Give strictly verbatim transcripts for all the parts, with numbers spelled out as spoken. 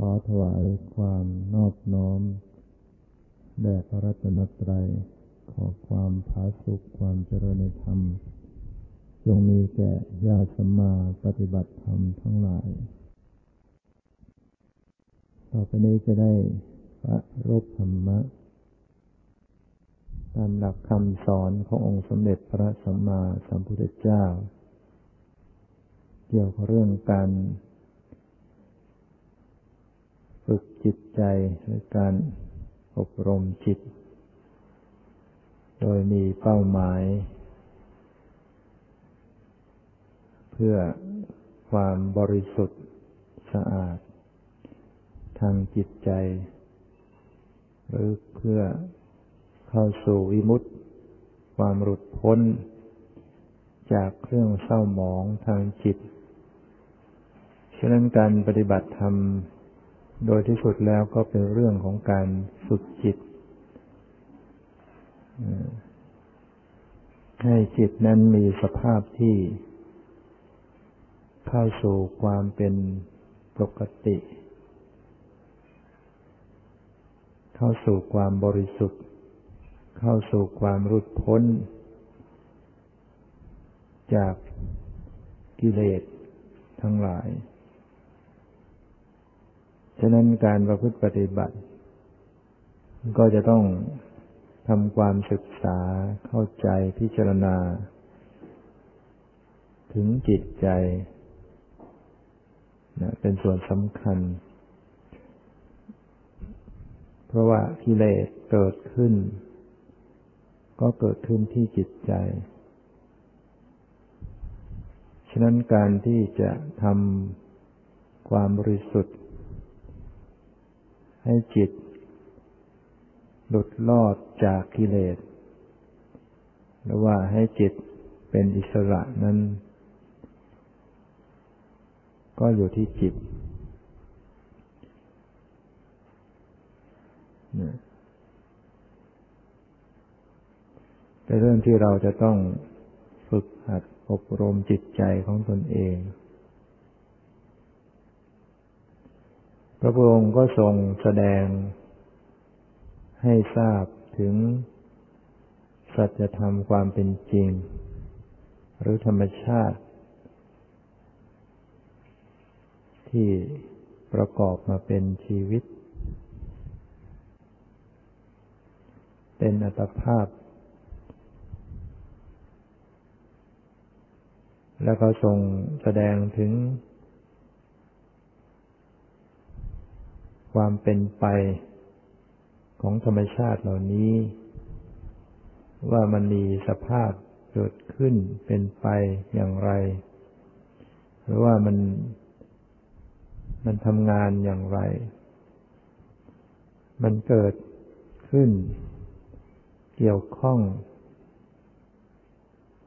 ขอถวายความนอบน้อมแด่พระรัตนตรัยขอความผาสุกความเจริญในธรรมจงมีแก่ญาติสัมมาปฏิบัติธรรมทั้งหลายต่อไปนี้จะได้ประรบธรรมะตามหลักคำสอนขององค์สมเด็จพระสัมมาสัมพุทธเจ้าเกี่ยวกับเรื่องการฝึกจิตใจหรือการอบรมจิตโดยมีเป้าหมายเพื่อความบริสุทธิ์สะอาดทางจิตใจหรือเพื่อเข้าสู่วิมุตติความหลุดพ้นจากเครื่องเศร้าหมองทางจิตฉะนั้นการปฏิบัติธรรมโดยที่สุดแล้วก็เป็นเรื่องของการฝึกจิตให้จิตนั้นมีสภาพที่เข้าสู่ความเป็นปกติเข้าสู่ความบริสุทธิ์เข้าสู่ความหลุดพ้นจากกิเลสทั้งหลายฉะนั้นการประพฤติปฏิบัติก็จะต้องทำความศึกษาเข้าใจพิจารณาถึงจิตใจนะเป็นส่วนสำคัญเพราะว่ากิเลสเกิดขึ้นก็เกิดขึ้นที่จิตใจฉะนั้นการที่จะทำความบริสุทธิ์ให้จิตหลุดรอดจากกิเลสหรือว่าให้จิตเป็นอิสระนั้นก็อยู่ที่จิตเป็นเรื่องที่เราจะต้องฝึกหัดอบรมจิตใจของตนเองพระพุทธองค์ก็ทรงแสดงให้ทราบถึงสัจธรรมความเป็นจริงหรือธรรมชาติที่ประกอบมาเป็นชีวิตเป็นอัตภาพแล้วก็ทรงแสดงถึงความเป็นไปของธรรมชาติเหล่านี้ว่ามันมีสภาพเกิดขึ้นเป็นไปอย่างไรหรือว่ามันมันทำงานอย่างไรมันเกิดขึ้นเกี่ยวข้อง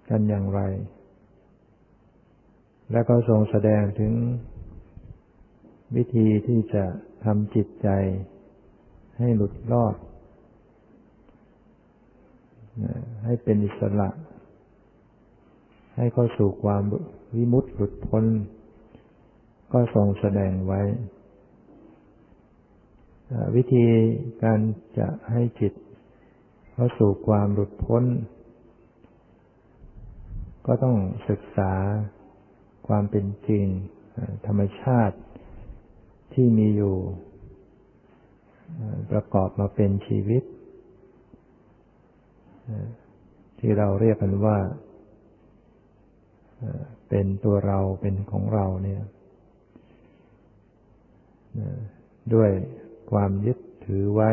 กันอย่างไรและก็ทรงแสดงถึงวิธีที่จะทำจิตใจให้หลุดรอดให้เป็นอิสระให้เข้าสู่ความวิมุตติหลุดพ้นก็ทรงแสดงไว้วิธีการจะให้จิตเข้าสู่ความหลุดพ้นก็ต้องศึกษาความเป็นจริงธรรมชาติที่มีอยู่ประกอบมาเป็นชีวิตที่เราเรียกกันว่าเป็นตัวเราเป็นของเราเนี่ยด้วยความยึดถือไว้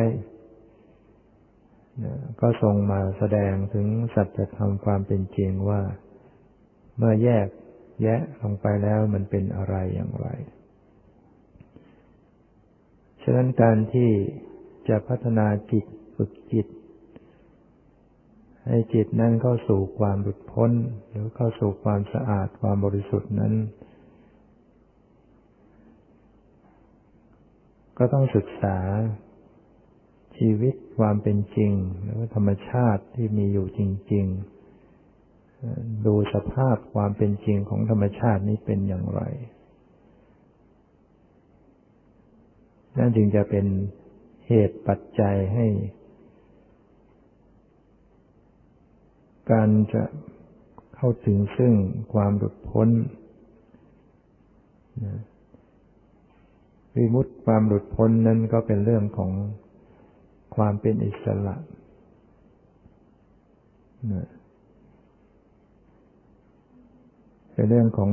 ก็ทรงมาแสดงถึงสัจธรรมความเป็นจริงว่าเมื่อแยกแยะลงไปแล้วมันเป็นอะไรอย่างไรฉะนั้นการที่จะพัฒนาจิตฝึกจิตให้จิตนั้นเข้าสู่ความหลุดพ้นหรือเข้าสู่ความสะอาดความบริสุทธิ์นั้นก็ต้องศึกษาชีวิตความเป็นจริงหรือธรรมชาติที่มีอยู่จริงๆดูสภาพความเป็นจริงของธรรมชาตินี้เป็นอย่างไร นั่นจึงจะเป็นเหตุปัจจัยให้การจะเข้าถึงซึ่งความหลุดพ้นวิมุตติความหลุดพ้นนั้นก็เป็นเรื่องของความเป็นอิสระเป็นเรื่องของ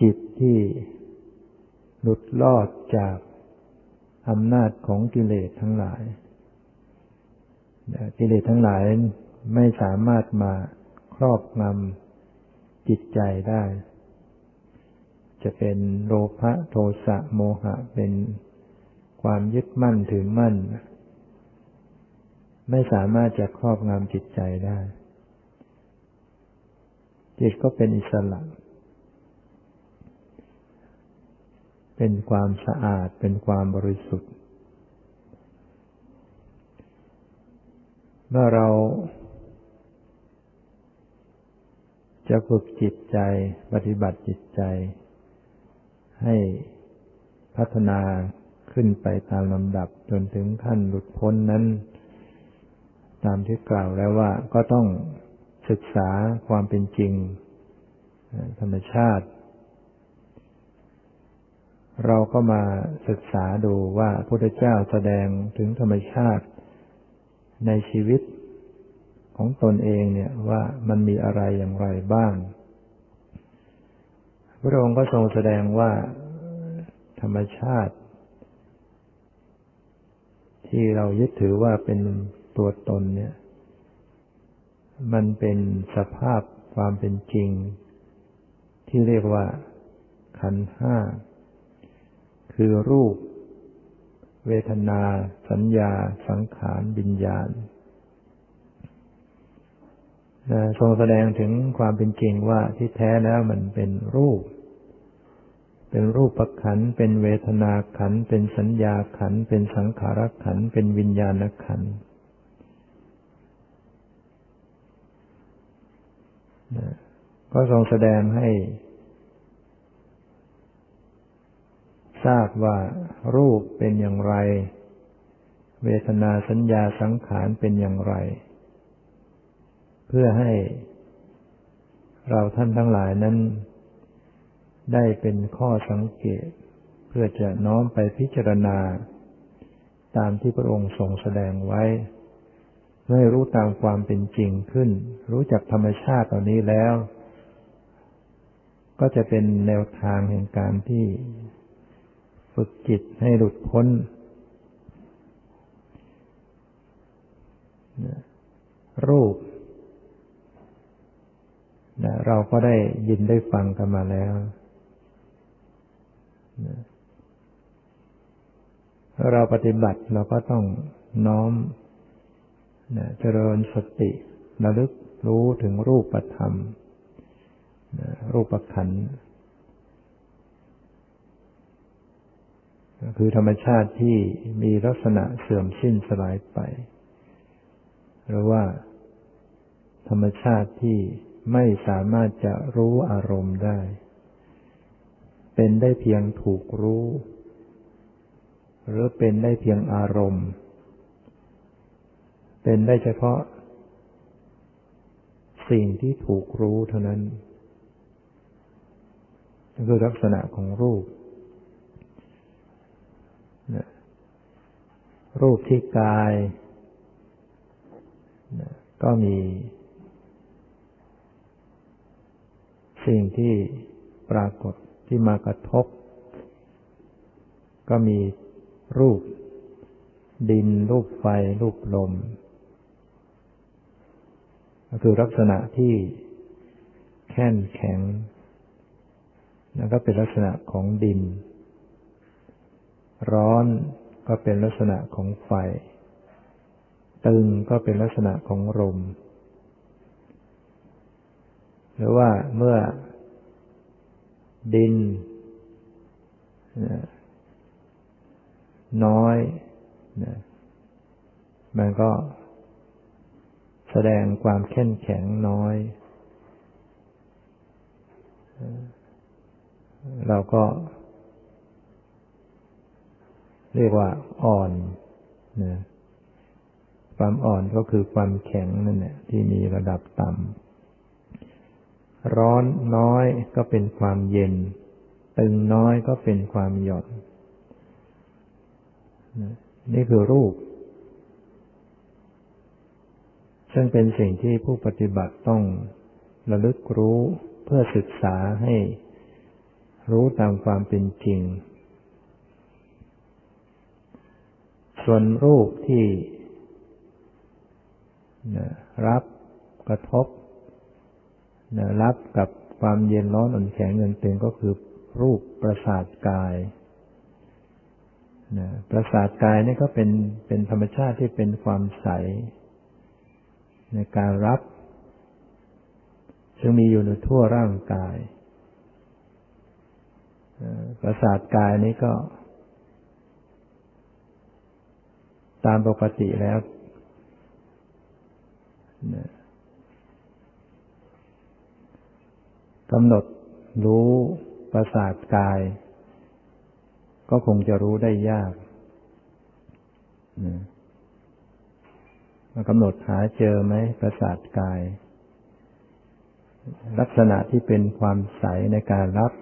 จิตที่หลุดรอดจากอำนาจของกิเลสทั้งหลายกิเลสทั้งหลายไม่สามารถมาครอบงำจิตใจได้จะเป็นโลภะโทสะโมหะเป็นความยึดมั่นถือมั่นไม่สามารถจะครอบงำจิตใจได้จิตก็เป็นอิสระเป็นความสะอาดเป็นความบริสุทธิ์เมื่อเราจะฝึกจิตใจปฏิบัติจิตใจให้พัฒนาขึ้นไปตามลำดับจนถึงขั้นหลุดพ้นนั้นตามที่กล่าวแล้วว่าก็ต้องศึกษาความเป็นจริงธรรมชาติเราก็มาศึกษาดูว่าพระพุทธเจ้าแสดงถึงธรรมชาติในชีวิตของตนเองเนี่ยว่ามันมีอะไรอย่างไรบ้างพระองค์ก็ทรงแสดงว่าธรรมชาติที่เรายึดถือว่าเป็นตัวตนเนี่ยมันเป็นสภาพความเป็นจริงที่เรียกว่าขันธ์ห้าคือรูปเวทนาสัญญาสังขารวิญญาณทรงแสดงถึงความเป็นจริงว่าที่แท้แล้วมันเป็นรูปเป็นรูปขันธ์เป็นเวทนาขันธ์เป็นสัญญาขันธ์เป็นสังขารขันธ์เป็นวิญญาณขันธ์ก็ทรงแสดงให้ทราบว่ารูปเป็นอย่างไรเวทนาสัญญาสังขารเป็นอย่างไรเพื่อให้เราท่านทั้งหลายนั้นได้เป็นข้อสังเกตเพื่อจะน้อมไปพิจารณาตามที่พระองค์ทรงแสดงไว้เพื่อให้รู้ตามความเป็นจริงขึ้นรู้จักธรรมชาติเหล่านี้แล้วก็จะเป็นแนวทางแห่งการที่ฝึกจิตให้หลุดพ้นรูปเราก็ได้ยินได้ฟังกันมาแล้วถ้าเราปฏิบัติเราก็ต้องน้อมเจริญสติระลึกรู้ถึงรูปธรรมรูปขันธ์คือธรรมชาติที่มีลักษณะเสื่อมสิ้นสลายไปหรือว่าธรรมชาติที่ไม่สามารถจะรู้อารมณ์ได้เป็นได้เพียงถูกรู้หรือเป็นได้เพียงอารมณ์เป็นได้เฉพาะสิ่งที่ถูกรู้เท่านั้นคือลักษณะของรูปรูปที่กายก็มีสิ่งที่ปรากฏที่มากระทบก็มีรูปดินรูปไฟรูปลมก็คือลักษณะที่แข็งแข็งแล้วก็เป็นลักษณะของดินร้อนก็เป็นลักษณะของไฟตึงก็เป็นลักษณะของลมหรือว่าเมื่อดินน้อยมันก็แสดงความเข้มแข็งน้อยเราก็ เรียกว่าอ่อนนะความอ่อนก็คือความแข็งนั่นแหละที่มีระดับต่ำร้อนน้อยก็เป็นความเย็นตึงน้อยก็เป็นความหย่อนนี่คือรูปซึ่งเป็นสิ่งที่ผู้ปฏิบัติต้องระลึกรู้เพื่อศึกษาให้รู้ตามความเป็นจริงส่วนรูปที่รับกระทบรับกับความเย็นร้อนอ่อนแข็งเย็นตึงก็คือรูปประสาทกายประสาทกายนี่ก็เป็นเป็นธรรมชาติที่เป็นความใสในการรับซึ่งมีอยู่ในทั่วร่างกายประสาทกายนี้ก็ตามปกติแล้วกำหนดรู้ประสาทกายก็คงจะรู้ได้ยากกำหนดหาเจอไหมประสาทกายลักษณะที่เป็นความใสในการรับ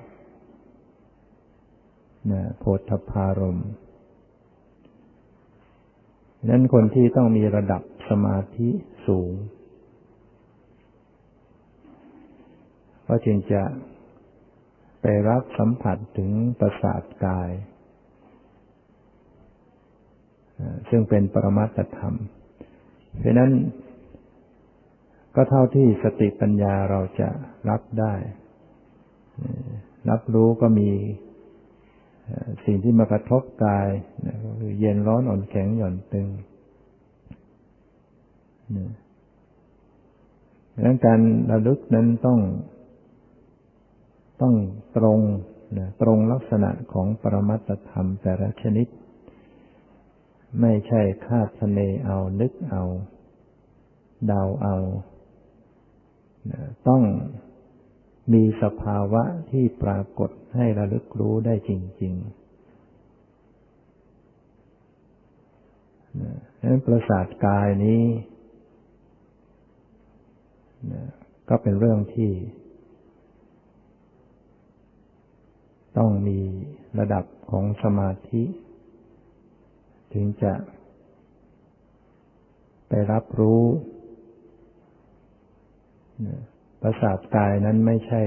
โผฏฐัพพารมณ์นั้นคนที่ต้องมีระดับสมาธิสูงก็จึงจะไปรับสัมผัสถึงประสาทกายซึ่งเป็นปรมัตถธรรมเพราะนั้นก็เท่าที่สติปัญญาเราจะรับได้รับรู้ก็มีสิ่งที่มากระทบกายก็คือเย็นร้อนอ่อนแข็งหย่อนตึงดังนั้นการระลึกนั้นต้องต้องตรงตรงลักษณะของปรมัตถธรรมแต่ละชนิดไม่ใช่คาดคะเนเอานึกเอาเดาเอาต้องมีสภาวะที่ปรากฏให้ระลึกรู้ได้จริงๆนั้นประสาทกายนี้ก็เป็นเรื่องที่ต้องมีระดับของสมาธิถึงจะไปรับรู้ประสาทกายนั้นไม่ใช่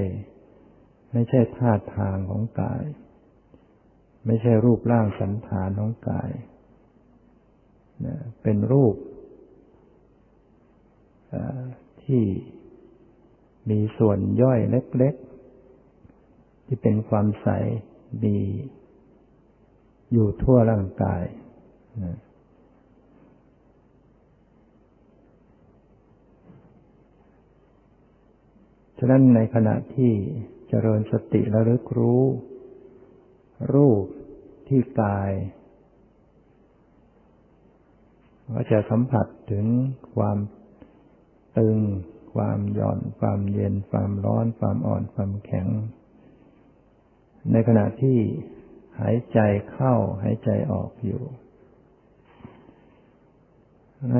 ไม่ใช่ท่าทางของกายไม่ใช่รูปร่างสันฐานของกายเป็นรูปที่มีส่วนย่อยเล็กๆที่เป็นความใสมีอยู่ทั่วร่างกายฉะนั้นในขณะที่เจริญสติระลึกรู้รูปที่กายก็จะสัมผัสถึงความตึงความหย่อนความเย็นความร้อนความอ่อนความแข็งในขณะที่หายใจเข้าหายใจออกอยู่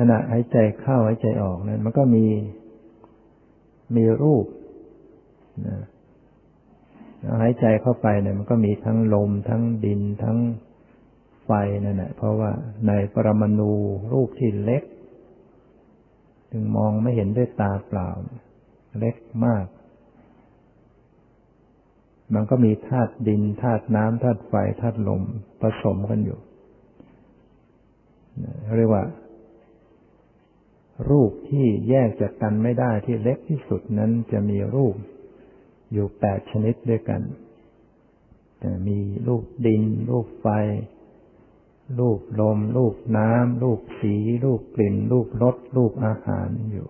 ขณะหายใจเข้าหายใจออกนั้นมันก็มีมีรูปนะหายใจเข้าไปเนี่ยมันก็มีทั้งลมทั้งดินทั้งไฟนั่นแหละเพราะว่าในปรมาณูรูปที่เล็กถึงมองไม่เห็นด้วยตาเปล่าเล็กมากมันก็มีธาตุดินธาตุน้ำธาตุไฟธาตุลมผสมกันอยู่เรียกว่ารูปที่แยกจากกันไม่ได้ที่เล็กที่สุดนั้นจะมีรูปอยู่แปดชนิดด้วยกันแต่มีรูปดินรูปไฟรูปลมรูปน้ำรูปสีรูปกลิ่นรูปรสรูปอาหารอยู่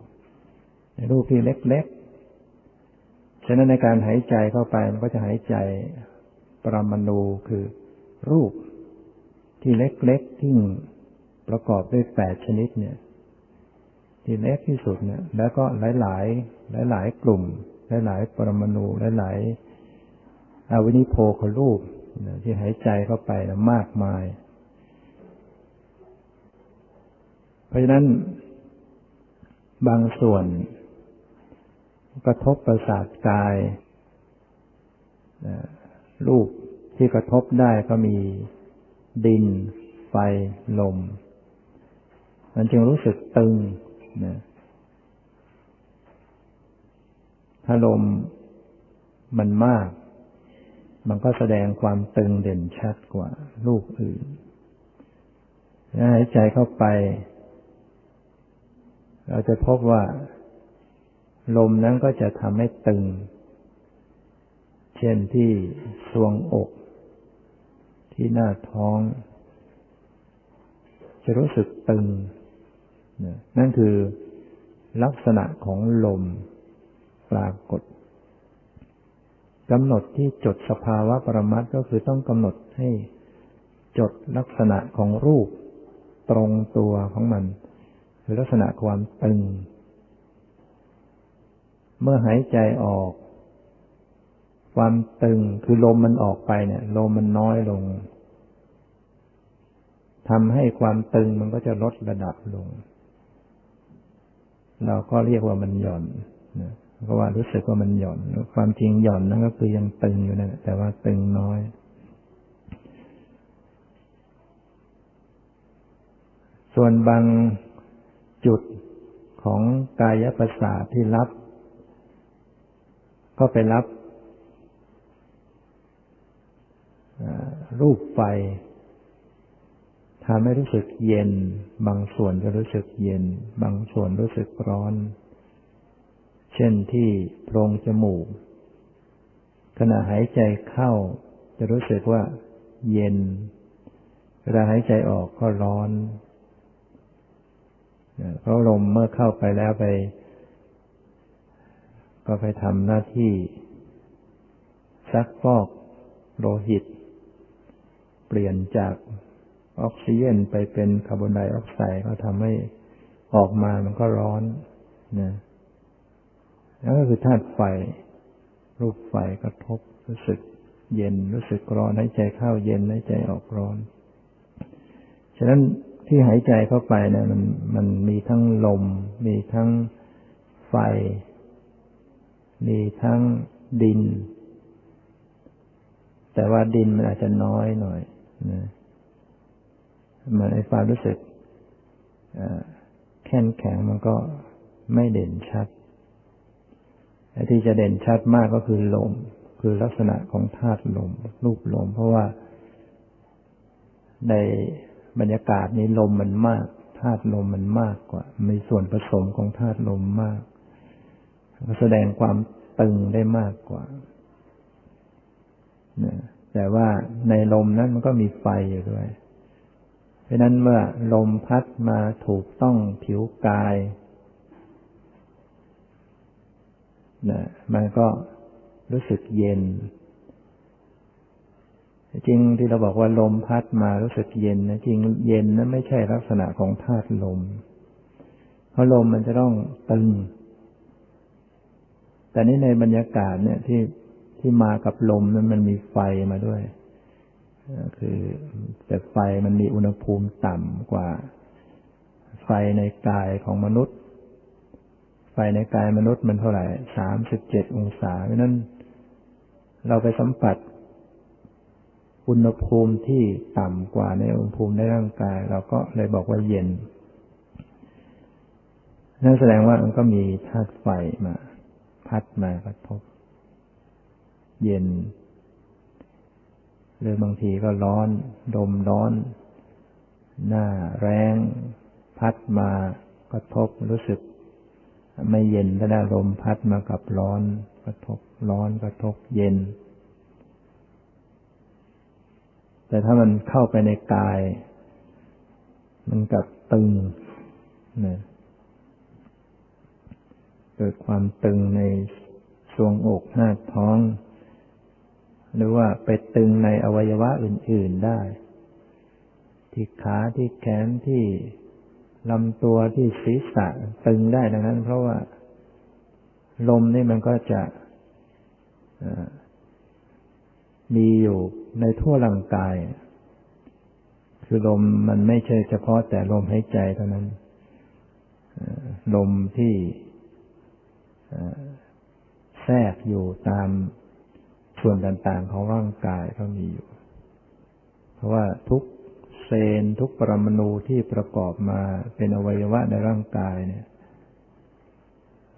ในรูปที่เล็กๆฉะนั้นในการหายใจเข้าไปมันก็จะหายใจปรมาณูคือรูปที่เล็กๆที่ประกอบด้วยแปดชนิดเนี่ยที่เล็กที่สุดเนี่ยแล้วก็หลายๆหลายๆกลุ่มหลายๆปรมาณูหลายๆอวินิโพครูปที่หายใจเข้าไปมากมาย ราะฉะนั้นบางส่วนกระทบประสาทกายรูปที่กระทบได้ก็มีดินไฟลมมันจึงรู้สึกตึงนะถ้าลมมันมากมันก็แสดงความตึงเด่นชัดกว่ารูปอื่นหายใจเข้าไปเราจะพบว่าลมนั้นก็จะทำให้ตึงเช่นที่ทรวงอกที่หน้าท้องจะรู้สึกตึงนั่นคือลักษณะของลมปรากฏกำหนดที่จดสภาวะปรมัตถ์ก็คือต้องกำหนดให้จดลักษณะของรูปตรงตัวของมันคือลักษณะความตึงเมื่อหายใจออกความตึงคือลมมันออกไปเนี่ยลมมันน้อยลงทำให้ความตึงมันก็จะลดระดับลงเราก็เรียกว่ามันหย่อนนะก็ว่ารู้สึกว่ามันหย่อนความจริงหย่อนนั่นก็คือยังตึงอยู่นั่นแหละแต่ว่าตึงน้อยส่วนบางจุดของกายประสาทที่รับก็ไปรับรูปไฟทำให้รู้สึกเย็นบางส่วนก็รู้สึกเย็นบางส่วนรู้สึกร้อนเช่นที่โพรงจมูกขณะหายใจเข้าจะรู้สึกว่าเย็นเวลาหายใจออกก็ร้อนเพราะลมเมื่อเข้าไปแล้วไปก็ไปทำหน้าที่ซักฟอกโลหิตเปลี่ยนจากออกซิเจนไปเป็นคาร์บอนไดออกไซด์ก็ทำให้ออกมามันก็ร้อนนะแล้วก็คือธาตุไฟรูปไฟกระทบรู้สึกเย็นรู้สึกร้อนหายใจเข้าเย็นหายใจออกร้อนฉะนั้นที่หายใจเข้าไปเนี่ยมันมันมีทั้งลมมีทั้งไฟมีทั้งดินแต่ว่าดินมันอาจจะน้อยหน่อยนะมันไอ้ความรู้สึกแข็งแข็งมันก็ไม่เด่นชัดไอ้ที่จะเด่นชัดมากก็คือลมคือลักษณะของธาตุลมรูปลมเพราะว่าในบรรยากาศนี้ลมมันมากธาตุลมมันมากกว่ามีส่วนผสมของธาตุลมมากแสดงความตึงได้มากกว่านะแต่ว่าในลมนั้นมันก็มีไฟอยู่ด้วยเพราะนั้นเมื่อลมพัดมาถูกต้องผิวกายนะมันก็รู้สึกเย็นจริงที่เราบอกว่าลมพัดมารู้สึกเย็นนะจริงเย็นนั้นไม่ใช่ลักษณะของธาตุลมเพราะลมมันจะต้องตึงแต่นี้ในบรรยากาศเนี่ยที่ที่มากับลมนั้นมันมีไฟมาด้วยคือแต่ไฟมันมีอุณหภูมิต่ำกว่าไฟในกายของมนุษย์ไฟในกายมนุษย์มันเท่าไหร่สามสิบเจ็ดองศาเพราะนั้นเราไปสัมผัสอุณหภูมิที่ต่ำกว่าในอุณหภูมิในร่างกายเราก็เลยบอกว่าเย็นนั่นแสดงว่ามันก็มีธาตุไฟมาพัดมากระทบเย็นหรือบางทีก็ร้อนลมร้อนหน้าแรงพัดมากระทบรู้สึกไม่เย็นแต่ลมพัดมากับร้อนกระทบร้อนกระทบเย็นแต่ถ้ามันเข้าไปในกายมันกลับตึงนะเกิดความตึงในทรวงอกหน้าท้องหรือว่าไปตึงในอวัยวะอื่นๆได้ที่ขาที่แขนที่ลำตัวที่ศีรษะตึงได้ดังนั้นเพราะว่าลมนี่มันก็จะมีอยู่ในทั่วร่างกายคือลมมันไม่ใช่เฉพาะแต่ลมหายใจเท่านั้น ลมที่แทรกอยู่ตามส่วนต่างๆของร่างกายก็มีอยู่เพราะว่าทุกเซลล์ทุกปรมาณูที่ประกอบมาเป็นอวัยวะในร่างกายเนี่ย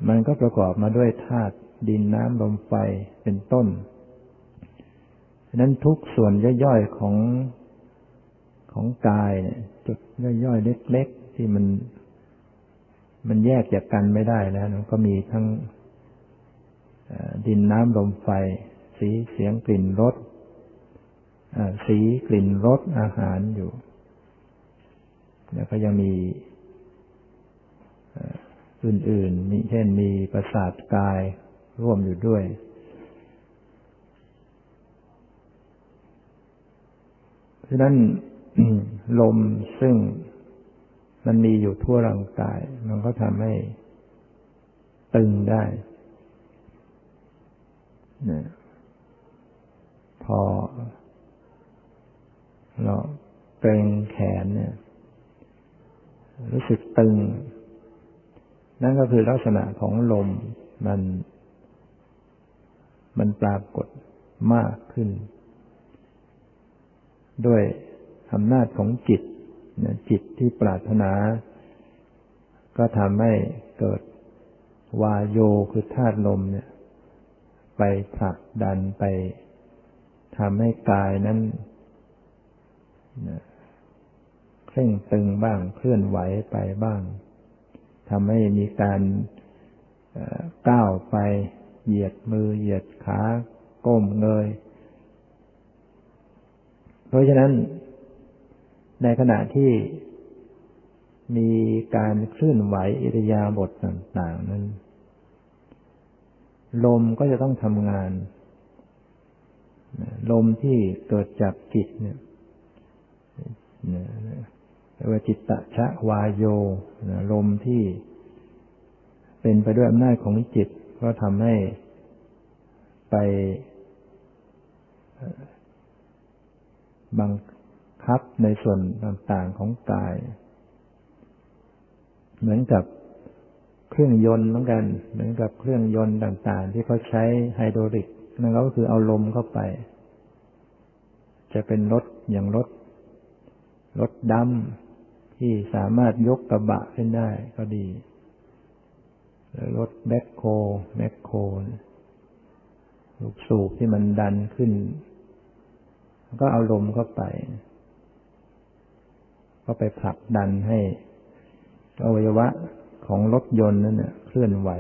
มันก็ประกอบมาด้วยธาตุดินน้ำลมไฟเป็นต้นฉะนั้นทุกส่วนย่อยๆของของกายเนี่ยจุดย่อยๆเล็กๆที่มันมันแยกจากกันไม่ได้นะมันก็มีทั้งดินน้ำลมไฟสีเสียงกลิ่นรสสีกลิ่นรสอาหารอยู่แล้วก็ยังมีอื่นๆมีเช่นมีประสาทกายร่วมอยู่ด้วยฉะนั้น ลมซึ่งมันมีอยู่ทั่วร่างกายมันก็ทำให้ตึงได้นะพอเราเกร็งแขนเนี่ยรู้สึกตึงนั่นก็คือลักษณะของลมมันมันปรากฏมากขึ้นด้วยอำนาจของจิตนะจิตที่ปรารถนาก็ทำให้เกิดวาโยคือธาตุลมเนี่ยไปผลักดันไปทำให้กายนั้นเคร่งตึงบ้างเคลื่อนไหวไปบ้างทำให้มีการก้าวไปเหยียดมือเหยียดขาก้มเงยเพราะฉะนั้นในขณะที่มีการเคลื่อนไหวอิริยาบถต่างๆนั้นลมก็จะต้องทำงานลมที่เกิดจากจิตเนี่ยเรียกว่าจิตตะชะวาโยลมที่เป็นไปด้วยอำนาจของจิตก็ทำให้ไปบังคับในส่วนต่างๆของกายเหมือนกับเครื่องยนต์เหมือนกันเหมือนกับเครื่องยนต์ต่างๆที่เขาใช้ไฮดรอลิกนั่นก็คือเอาลมเข้าไปจะเป็นรถอย่างรถรถดำที่สามารถยกกระบะขึ้นได้ก็ดีรถแบ็คโฮแบ็คโฮลูกสูบที่มันดันขึ้นก็เอาลมเข้าไปก็ไปผลักดันให้อวัยวะของรถยนต์นั้นเนี่ยเคลื่อนไหว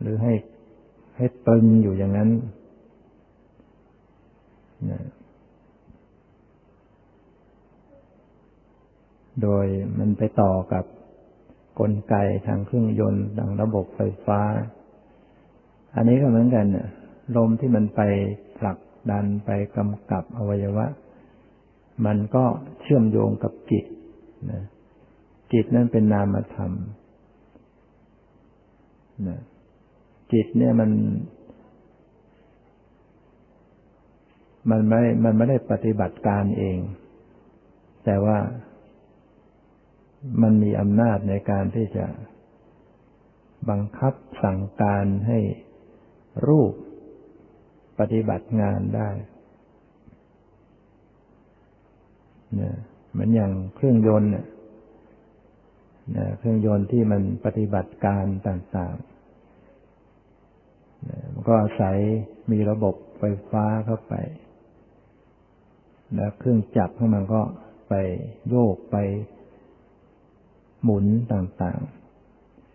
หรือให้ให้ตึงอยู่อย่างนั้นนะโดยมันไปต่อกับกลไกทางเครื่องยนต์ทางระบบไฟฟ้าอันนี้ก็เหมือนกันนะลมที่มันไปผลักดันไปกำกับอวัยวะมันก็เชื่อมโยงกับจิตนะจิตนั้นเป็นนามธรรมนะจิตเนี่ยมันมันไม่มันไม่ได้ปฏิบัติการเองแต่ว่ามันมีอำนาจในการที่จะบังคับสั่งการให้รูปปฏิบัติงานได้เนี่ยเหมือนอย่างเครื่องยนต์เนี่ยเครื่องยนต์ที่มันปฏิบัติการต่างๆมันก็อาศัยมีระบบไฟฟ้าเข้าไปแล้วเครื่องจักรของมันก็ไปโยกไปหมุนต่าง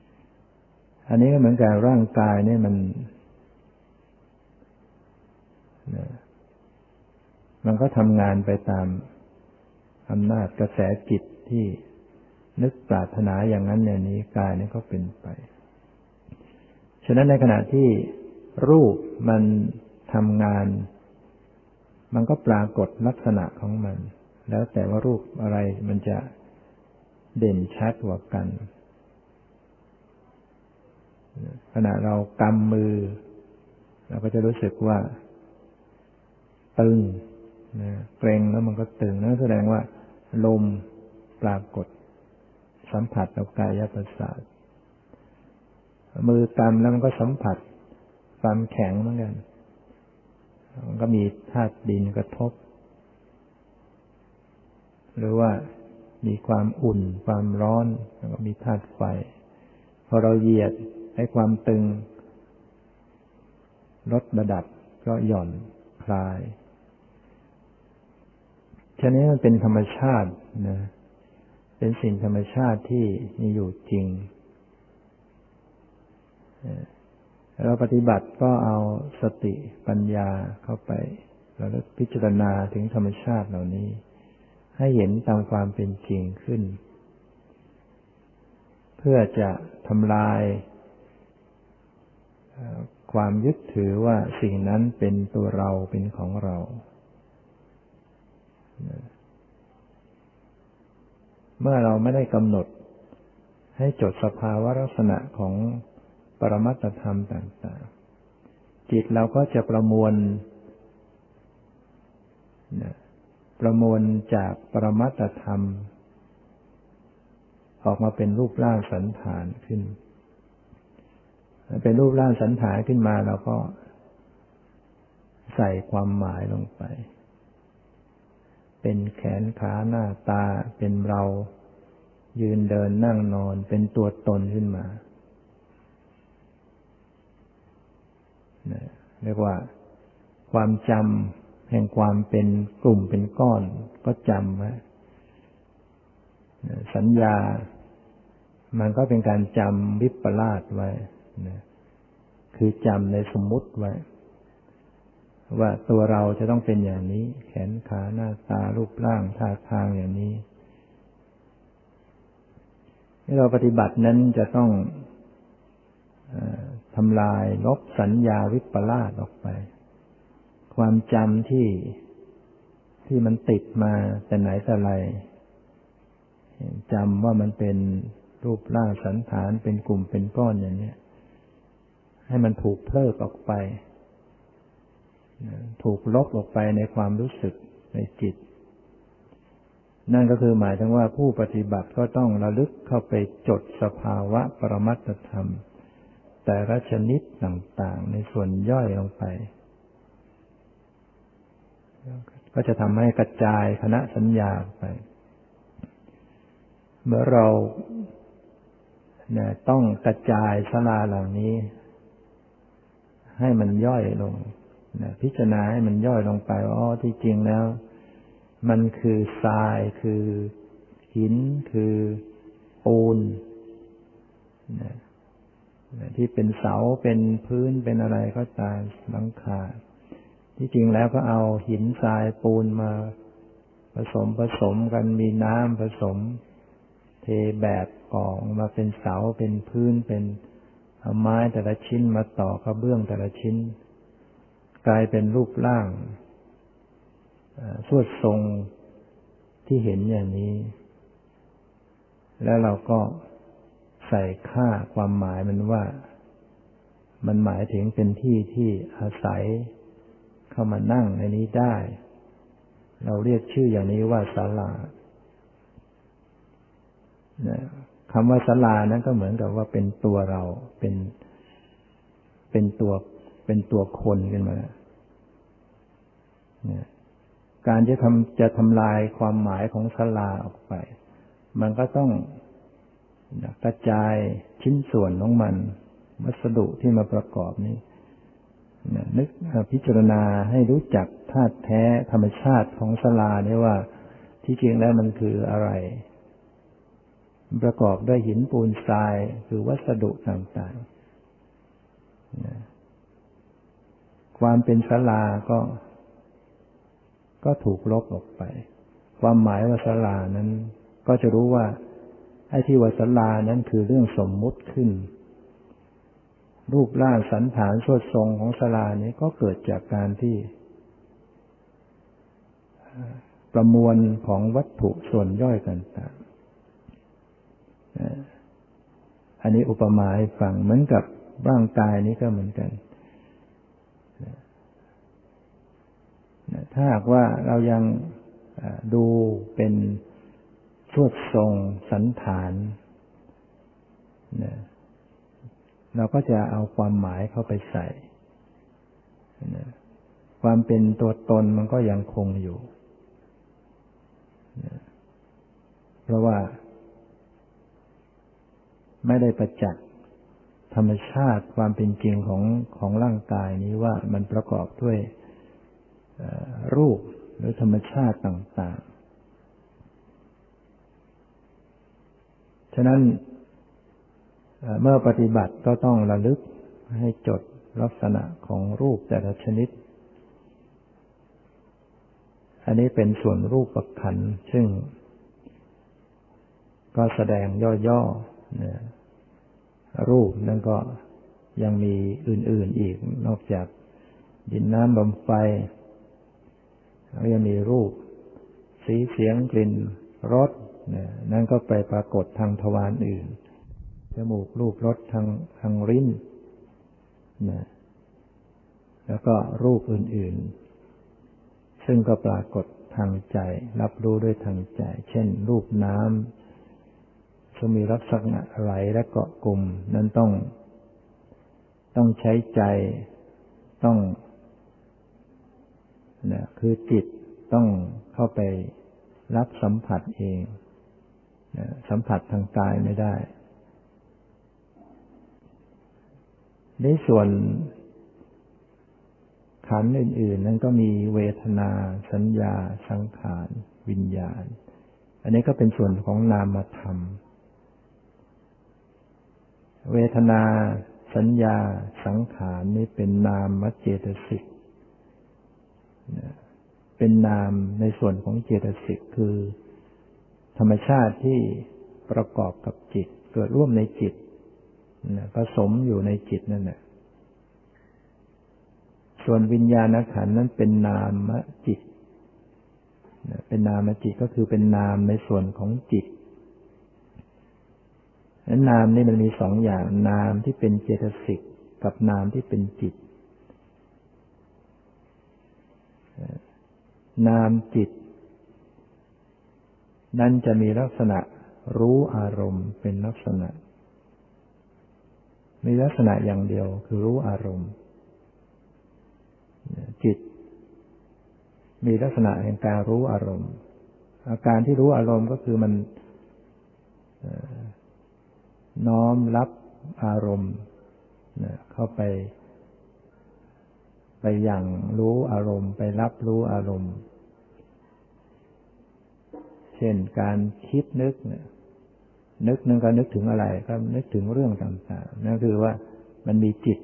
ๆอันนี้ก็เหมือนกับร่างกายเนี่ยมันมันก็ทำงานไปตามอำนาจกระแสจิตที่นึกปรารถนาอย่างนั้นอย่างนี้กายนี่ก็เป็นไปฉะนั้นในขณะที่รูปมันทำงานมันก็ปรากฏลักษณะของมันแล้วแต่ว่ารูปอะไรมันจะเด่นชัดกว่ากันขณะเรากำมือเราก็จะรู้สึกว่าตึงนะเกร็งแล้วมันก็ตึงนั่นแสดงว่าลมปรากฏ สัมผัสเอากายประสาทมือตำแล้วมันก็สัมผัสความแข็งเหมือนกันมันก็มีธาตุดินกระทบหรือว่ามีความอุ่นความร้อนแล้วก็มีธาตุไฟพอเราเหยียดให้ความตึงลดระดับก็หย่อนคลายฉะนั้นมันเป็นธรรมชาตินะเป็นสิ่งธรรมชาติที่มีอยู่จริงเราปฏิบัติก็เอาสติปัญญาเข้าไประลึกพิจารณาถึงธรรมชาติเหล่านี้ให้เห็นตามความเป็นจริงขึ้นเพื่อจะทำลายความยึดถือว่าสิ่งนั้นเป็นตัวเราเป็นของเราเมื่อเราไม่ได้กำหนดให้จดสภาวะลักษณะของปรมัตถธรรมต่างๆจิตเราก็จะประมวลประมวลจากปรมัตถธรรมออกมาเป็นรูปร่างสันฐานขึ้นเป็นรูปร่างสันฐานขึ้นมาเราก็ใส่ความหมายลงไปเป็นแขนขาหน้าตาเป็นเรายืนเดินนั่งนอนเป็นตัวตนขึ้นมาเรียกว่าความจำแห่งความเป็นกลุ่มเป็นก้อนก็จำไว้สัญญามันก็เป็นการจำวิปลาสไว้คือจำในสมมุติไว้ว่าตัวเราจะต้องเป็นอย่างนี้แขนขาหน้าตารูปร่างท่าทางอย่างนี้ที่เราปฏิบัตินั้นจะต้องทำลายลบสัญญาวิปลาสออกไปความจำที่ที่มันติดมาแต่ไหนแต่ไรจำว่ามันเป็นรูปร่างสันฐานเป็นกลุ่มเป็นก้อนอย่างนี้ให้มันถูกเพิกออกไปถูกลบออกไปในความรู้สึกในจิตนั่นก็คือหมายถึงว่าผู้ปฏิบัติก็ต้องระลึกเข้าไปจดสภาวะปรมัตถธรรมแต่ละชนิดต่างๆในส่วนย่อยลงไปก็จะทำให้กระจายคณะสัญญาไปเมื่อเราเนี่ยต้องกระจายศาลาเหล่านี้ให้มันย่อยลงนะพิจารณาให้มันย่อยลงไปว่าอ๋อที่จริงแล้วมันคือทรายคือหินคือปูนนะที่เป็นเสาเป็นพื้นเป็นอะไรก็ตามหลังคาที่จริงแล้วก็เอาหินทรายปูนมาผสมผสมกันมีน้ำผสมเทแบบก่อมาเป็นเสาเป็นพื้นเป็นไม้แต่ละชิ้นมาต่อกระเบื้องแต่ละชิ้นกลายเป็นรูปร่างสวดทรงที่เห็นอย่างนี้แล้วเราก็ใส่ค่าความหมายมันว่ามันหมายถึงเป็นที่ที่อาศัยเข้ามานั่งในนี้ได้เราเรียกชื่ออย่างนี้ว่าศาลาคำว่าศาลานั้นก็เหมือนกับว่าเป็นตัวเราเป็นเป็นตัวเป็นตัวคนขึ้นมาการจะทำจะทำลายความหมายของศาลาออกไปมันก็ต้องกระจายชิ้นส่วนของมันวัสดุที่มาประกอบนี้นึกพิจารณาให้รู้จักธาตุแท้ธรรมชาติของศาลาได้ว่าที่จริงแล้วมันคืออะไรประกอบด้วยหินปูนทรายคือวัสดุต่างๆความเป็นศาลาก็ก็ถูกลบออกไปความหมายว่าศาลานั้นก็จะรู้ว่าไอ้ที่ว่าศาลานั้นคือเรื่องสมมุติขึ้นรูปร่างสันฐานสวดทรงของศาลานี้ก็เกิดจากการที่ประมวลของวัตถุส่วนย่อยต่างๆอันนี้อุปมาให้ฟังเหมือนกับร่างกายนี้ก็เหมือนกันถ้าหากว่าเรายังดูเป็น สวดทรงสันฐานเราก็จะเอาความหมายเข้าไปใส่ความเป็นตัวตนมันก็ยังคงอยู่เพราะว่าไม่ได้ประจักษ์ธรรมชาติความเป็นจริงของของร่างกายนี้ว่ามันประกอบด้วยรูปหรือธรรมชาติต่างๆฉะนั้นเมื่อปฏิบัติก็ต้องระลึกให้จดลักษณะของรูปแต่ละชนิดอันนี้เป็นส่วนรูปขันธ์ซึ่งก็แสดงย่อๆรูปนั่นก็ยังมีอื่นๆอีกนอกจากดินน้ำลมไฟแล้วยังมีรูปสีเสียงกลิ่นรสนั่นก็ไปปรากฏทางทวารอื่นจมูกรูปรสทางทางลิ้นนะแล้วก็รูปอื่นๆซึ่งก็ปรากฏทางใจรับรู้ด้วยทางใจเช่นรูปน้ำซึ่งมีลักษณะไหลและเกาะกลุ่มนั้นต้องต้องใช้ใจต้องนะคือจิตต้องเข้าไปรับสัมผัสเองนะสัมผัสทางกายไม่ได้ในส่วนขันธ์อื่นๆนั้นก็มีเวทนาสัญญาสังขารวิญญาณอันนี้ก็เป็นส่วนของนามธรรมเวทนาสัญญาสังขารนี้เป็นนามเจตสิกเป็นนามในส่วนของเจตสิกคือธรรมชาติที่ประกอบกับจิตเกิดร่วมในจิตผสมอยู่ในจิตนั่นแหละส่วนวิญญาณขันธ์นั้นเป็นนามจิตเป็นนามจิตก็คือเป็นนามในส่วนของจิตนั้นนามนี่มันมีสองอย่างนามที่เป็นเจตสิกกับนามที่เป็นจิตนามจิตนั้นจะมีลักษณะรู้อารมณ์เป็นลักษณะมีลักษณะอย่างเดียวคือรู้อารมณ์จิตมีลักษณะแห่งการรู้อารมณ์อาการที่รู้อารมณ์ก็คือมันน้อมรับอารมณ์เข้าไปไปอย่างรู้อารมณ์ไปรับรู้อารมณ์เช่นการคิดนึกเนี่ยนึกนึกก็นึกถึงอะไรก็นึกถึงเรื่องต่างๆนั่นคือว่ามันมีจิต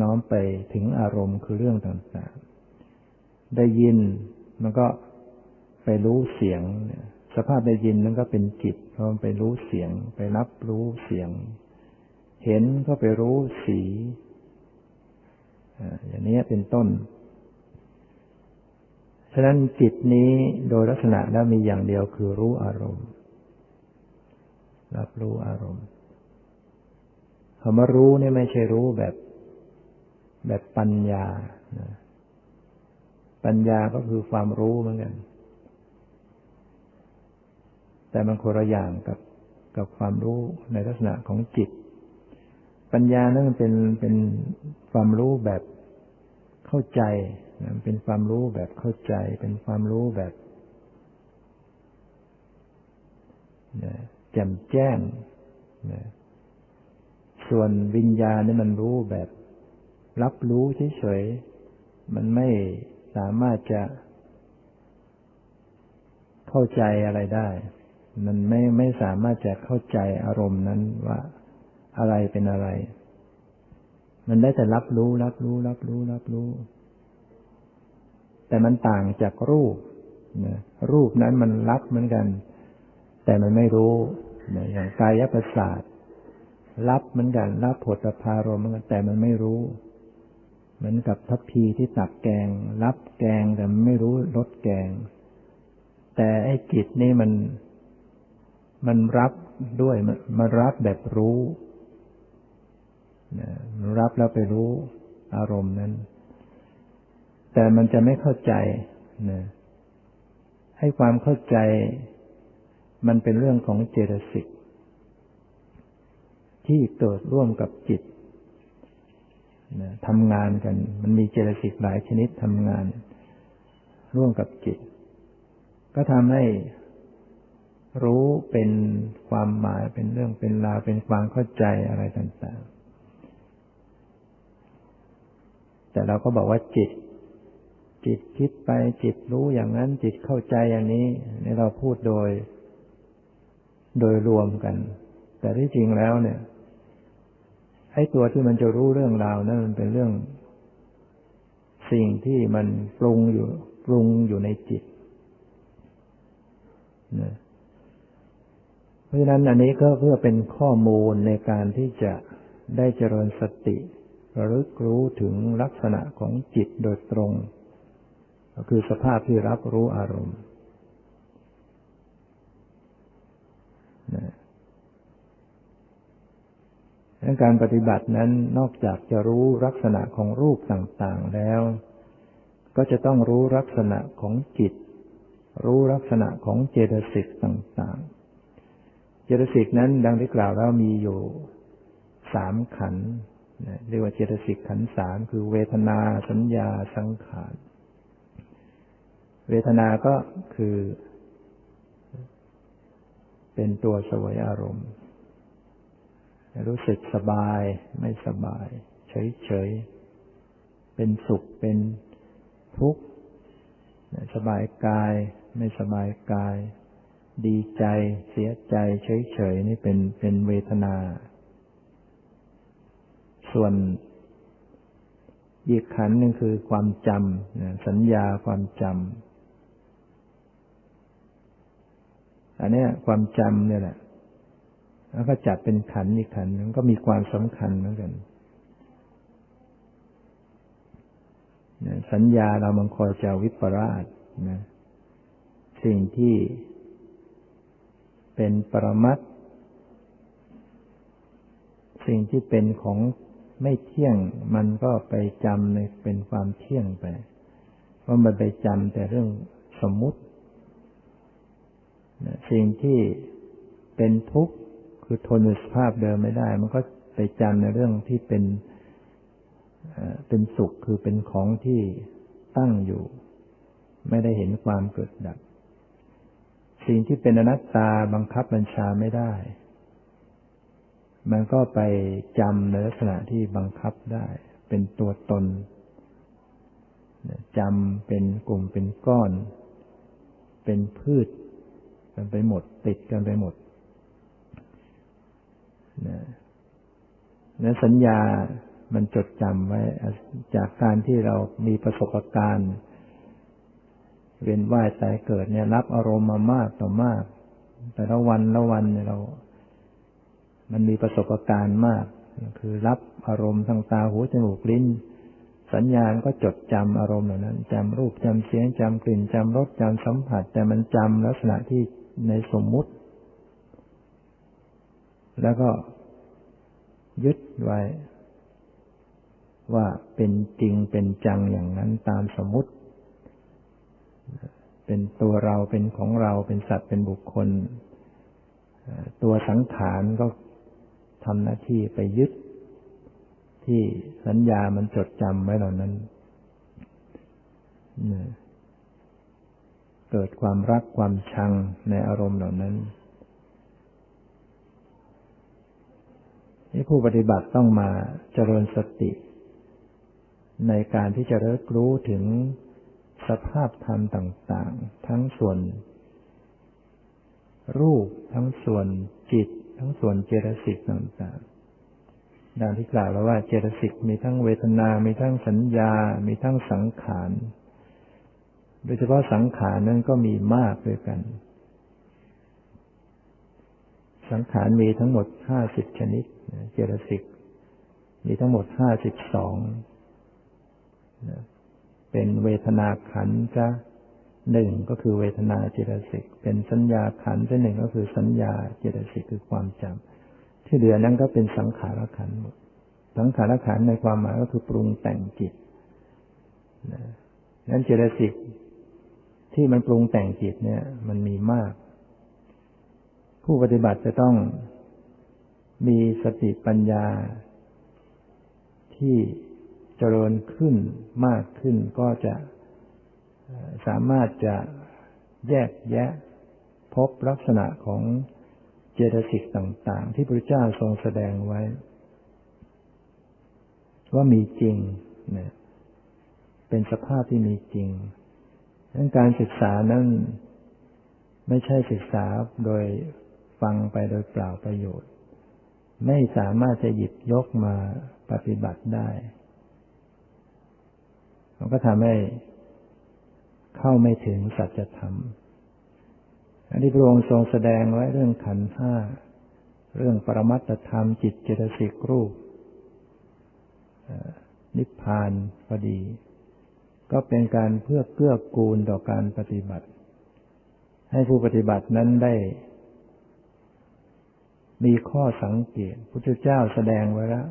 น้อมไปถึงอารมณ์คือเรื่องต่างๆได้ยินมันก็ไปรู้เสียงสภาพได้ยินนั่นก็เป็นจิตเพราะมันไปรู้เสียงไปรับรู้เสียงเห็นก็ไปรู้สีอย่างนี้เป็นต้นฉะนั้นจิตนี้โดยลักษณะแล้วมีอย่างเดียวคือรู้อารมณ์รับรู้อารมณ์คำว่ารู้เนี่ยไม่ใช่รู้แบบแบบปัญญาปัญญาก็คือความรู้เหมือนกันแต่มันคนละอย่างกับกับความรู้ในลักษณะของจิตปัญญานั้นมันเป็นเป็นความรู้แบบเข้าใจมันเป็นความรู้แบบเข้าใจเป็นความรู้แบบแจ่มแจ้งส่วนวิญญาณนี่มันรู้แบบรับรู้เฉยๆมันไม่สามารถจะเข้าใจอะไรได้มันไม่ไม่สามารถจะเข้าใจอารมณ์นั้นว่าอะไรเป็นอะไรมันได้แต่รับรู้รับรู้รับรู้รับรู้แต่มันต่างจากรูปรูปนั้นมันรับเหมือนกันแต่มันไม่รู้อย่างกายประสาทรับเหมือนกันรับโผฏฐัพพารมณ์เหมือนกันแต่มันไม่รู้เหมือนกับทัพพีที่ตักแกงรับแกงแต่มันไม่รู้รสแกงแต่ไอ้จิตนี่มันมันรับด้วยมันรับแบบรู้มันรับแล้วไปรู้อารมณ์นั้นแต่มันจะไม่เข้าใจนะให้ความเข้าใจ มันเป็นเรื่องของเจตสิกที่เกิดร่วมกับจิตนะทำงานกันมันมีเจตสิกหลายชนิดทำงานร่วมกับจิตก็ทำให้รู้เป็นความหมายเป็นเรื่องเป็นราวเป็นความเข้าใจอะไรต่างๆแต่เราก็บอกว่าจิตจิตคิดไปจิตรู้อย่างนั้นจิตเข้าใจอย่างนี้นี่เราพูดโดยโดยรวมกันแต่ที่จริงแล้วเนี่ยไอ้ตัวที่มันจะรู้เรื่องราวนั้นมันเป็นเรื่องสิ่งที่มันปรุงอยู่ปรุงอยู่ในจิตนะเพราะฉะนั้นอันนี้ก็เพื่อเป็นข้อมูลในการที่จะได้เจริญสติระลึกรู้ถึงลักษณะของจิตโดยตรงก็คือสภาพที่รับรู้อารมณ์นะการปฏิบัตินั้นนอกจากจะรู้ลักษณะของรูปต่างๆแล้วก็จะต้องรู้ลักษณะของจิตรู้ลักษณะของเจตสิกต่างๆเจตสิกนั้นดังที่กล่าวแล้วมีอยู่สามขันธ์เรียกว่าเจตสิกขันธ์สามคือเวทนาสัญญาสังขารเวทนาก็คือเป็นตัวเสวยอารมณ์รู้สึกสบายไม่สบายเฉยๆเป็นสุขเป็นทุกข์สบายกายไม่สบายกายดีใจเสียใจเฉยๆนี่เป็นเป็นเวทนาส่วนอีกขันธ์หนึ่งคือความจำสัญญาความจำอันนี้ความจำเนี่ยแหละแล้วก็จัดเป็นขันธ์อีกขันธ์มันก็มีความสำคัญเหมือนกันสัญญาเราบางคนจะวิปราสนะสิ่งที่เป็นปรมัตถ์สิ่งที่เป็นของไม่เที่ยงมันก็ไปจำในเป็นความเที่ยงไปเพราะมันไปจำแต่เรื่องสมมุติสิ่งที่เป็นทุกข์คือทนสภาพเดิมไม่ได้มันก็ไปจำในเรื่องที่เป็นเป็นสุขคือเป็นของที่ตั้งอยู่ไม่ได้เห็นความเกิดดับสิ่งที่เป็นอนัตตาบังคับบัญชาไม่ได้มันก็ไปจำในลักษณะที่บังคับได้เป็นตัวตนจำเป็นกลุ่มเป็นก้อนเป็นพืชกันไปหมดติดกันไปหมดและสัญญามันจดจำไว้จากการที่เรามีประสบการณ์เวียนว่ายตายเกิดเนี่ยรับอารมณ์มามากต่อมากแต่ละวันละวันเรามันมีประสบการณ์มากคือรับอารมณ์ทางตาหูจมูกลิ้นสัญญาณก็จดจำอารมณ์เหล่านั้นจำรูปจำเสียงจำกลิ่นจำรสจำสัมผัสแต่มันจำลักษณะที่ในสมมุติแล้วก็ยึดไว้ว่าเป็นจริงเป็นจังอย่างนั้นตามสมมุติเป็นตัวเราเป็นของเราเป็นสัตว์เป็นบุคคลตัวสังขารก็ทำหน้าที่ไปยึดที่สัญญามันจดจำไว้เหล่านั้นเกิดความรักความชังในอารมณ์เหล่านั้นนี่ผู้ปฏิบัติต้องมาเจริญสติในการที่จะระลึกรู้ถึงสภาพธรรมต่างๆทั้งส่วนรูปทั้งส่วนจิตทั้งส่วนเจตสิกต่างๆดังที่กล่าวแล้วว่าเจตสิกมีทั้งเวทนามีทั้งสัญญามีทั้งสังขารโดยเฉพาะสังขารนั้นก็มีมากด้วยกันสังขารมีทั้งหมดห้าสิบชนิดเจตสิกมีทั้งหมดห้าสิบสองเป็นเวทนาขันธ์ซะหนึ่งก็คือเวทนาเจตสิกเป็นสัญญาขันธ์ซะหนึ่งก็คือสัญญาเจตสิกคือความจำที่เหลือนั้นก็เป็นสังขารขันธ์หมดสังขารขันธ์ในความหมายก็คือปรุงแต่งจิตนะนั้นเจตสิกที่มันปรุงแต่งจิตเนี่ยมันมีมาก ผู้ปฏิบัติจะต้องมีสติปัญญาที่เจริญขึ้นมากขึ้นก็จะสามารถจะแยกแยะพบลักษณะของเจตสิกต่างๆที่พระพุทธเจ้าทรงแสดงไว้ว่ามีจริงนะเป็นสภาพที่มีจริงดังการศึกษานั้นไม่ใช่ศึกษาโดยฟังไปโดยเปล่าประโยชน์ไม่สามารถจะหยิบยกมาปฏิบัติได้มันก็ทำให้เข้าไม่ถึงสัจธรรมอันที่พระองค์ทรงแสดงไว้เรื่องขันธ์ห้าเรื่องปรมัตถธรรมจิตเจตสิกรูปนิพพานพอดีก็เป็นการเพื่อเกื้อกูลต่อการปฏิบัติให้ผู้ปฏิบัตินั้นได้มีข้อสังเกตพระพุทธเจ้าแสดงไว้แล้ว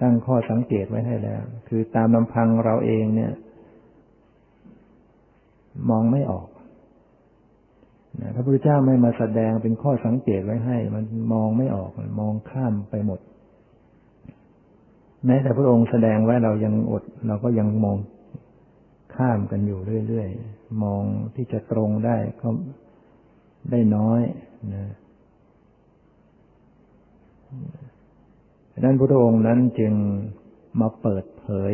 ตั้งข้อสังเกตไว้ให้แล้วคือตามลำพังเราเองเนี่ยมองไม่ออกพระพุทธเจ้าไม่มาแสดงเป็นข้อสังเกตไว้ให้มันมองไม่ออกมันมองข้ามไปหมดแม้แต่พระองค์แสดงไว้เรายังอดเราก็ยังมองข้ามกันอยู่เรื่อยๆมองที่จะตรงได้ก็ได้น้อยนะดังนั้นพระองค์นั้นจึงมาเปิดเผย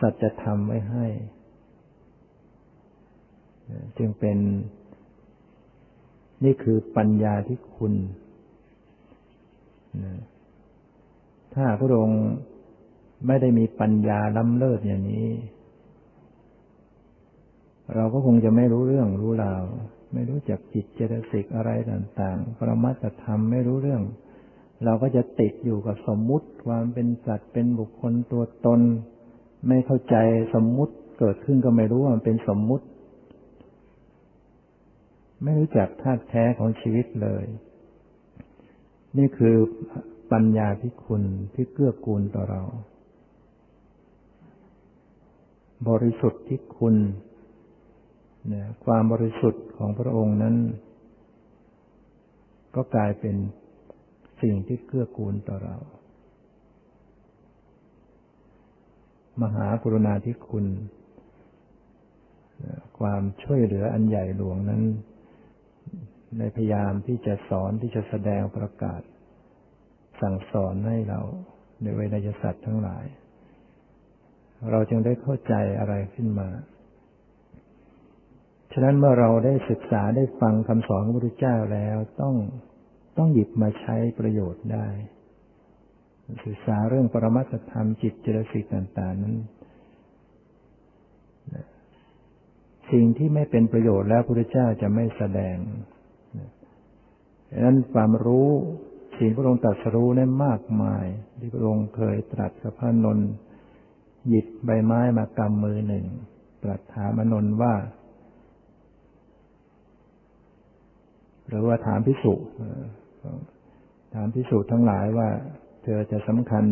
สัจธรรมไว้ให้จึงเป็นนี่คือปัญญาที่คุณนะถ้าพระองค์ไม่ได้มีปัญญาล้ำเลิศอย่างนี้เราก็คงจะไม่รู้เรื่องรู้ราวไม่รู้จักจิตเจตสิกอะไรต่างๆปรมัตถธรรมไม่รู้เรื่องเราก็จะติดอยู่กับสมมุติความเป็นสัตว์เป็นบุคคลตัวตนไม่เข้าใจสมมุติเกิดขึ้นก็ไม่รู้ว่ามันเป็นสมมุติไม่รู้จักธาตุแท้ของชีวิตเลยนี่คือปัญญาที่คุณที่เกื้อกูลต่อเราบริสุทธิ์ที่คุณเนี่ยความบริสุทธิ์ของพระองค์นั้นก็กลายเป็นสิ่งที่เกื้อกูลต่อเรามหากรุณาธิคุณความช่วยเหลืออันใหญ่หลวงนั้นในพยายามที่จะสอนที่จะแสดงประกาศสั่งสอนให้เราในเวไนยสัตว์ทั้งหลายเราจึงได้เข้าใจอะไรขึ้นมาฉะนั้นเมื่อเราได้ศึกษาได้ฟังคำสอนของพระพุทธเจ้าแล้วต้องต้องหยิบมาใช้ประโยชน์ได้ศึกษาเรื่องปรมัตถธรรมจิตเจตสิกต่างๆนั้นสิ่งที่ไม่เป็นประโยชน์แล้วพระพุทธเจ้าจะไม่แสดงฉะนั้นความรู้สิ่งพระองค์ตรัสรู้นั้นมากมายที่พระองค์เคยตรัสกับพระนนท์หยิบใบไม้มากำมือหนึ่งตรัสถามนนท์ว่าหรือว่าถามภิกษุถามภิกษุทั้งหลายว่าเธอจะสำคัญ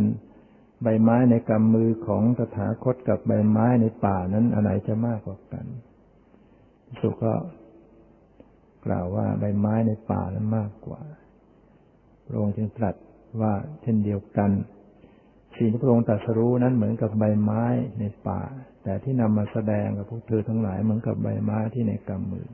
ใบไม้ในกำมือของตถาคตกับใบไม้ในป่านั้นอันไหนจะมากกว่ากันภิกษุก็กล่าวว่าใบไม้ในป่านั้นมากกว่าพระองค์จึงตรัสว่าเช่นเดียวกันสิ่งที่พระองค์ตรัสรู้นั้นเหมือนกับใบไม้ในป่าแต่ที่นำมาแสดงกับพวกเธอทั้งหลายเหมือนกับใบไม้ที่ในกำมือ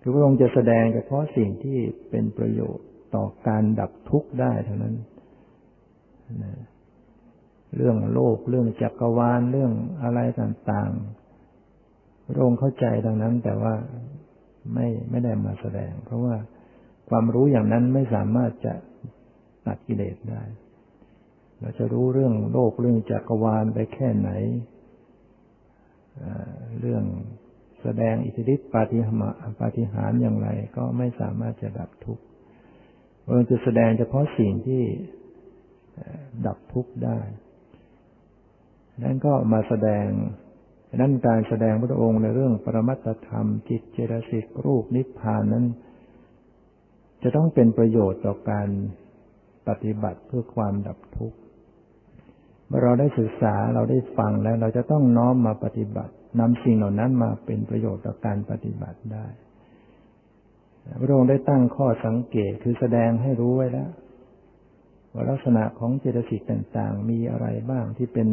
คือพระองค์จะแสดงเฉพาะสิ่งที่เป็นประโยชน์ต่อการดับทุกข์ได้เท่านั้นนะเรื่องโลกเรื่องจักรวาลเรื่องอะไรต่างๆพระองค์เข้าใจดังนั้นแต่ว่าไม่ไม่ได้มาแสดงเพราะว่าความรู้อย่างนั้นไม่สามารถจะตัดกิเลสได้เราจะรู้เรื่องโลกเรื่องจักรวาลไปแค่ไหนเรื่องแสดงอิทธิฤทธิ์ปาฏิหาริย์ปาฏิหาริย์อย่างไรก็ไม่สามารถจะดับทุกข์เราจะแสดงเฉพาะสิ่งที่ดับทุกข์ได้นั่นก็มาแสดงนั่นการแสดงพระองค์ในเรื่องปรมัตถธรรมจิตเจตสิกรูปนิพพานนั้นจะต้องเป็นประโยชน์ต่อการปฏิบัติเพื่อความดับทุกข์เมื่อเราได้ศึกษาเราได้ฟังแล้วเราจะต้องน้อมมาปฏิบัติ นำสิ่งเหล่านั้นมาเป็นประโยชน์ต่อการปฏิบัติได้พระองค์ได้ตั้งข้อสังเกตคือแสดงให้รู้ไว้แล้วว่าลักษณะของเจตสิกต่างๆมีอะไรบ้างที่เป็น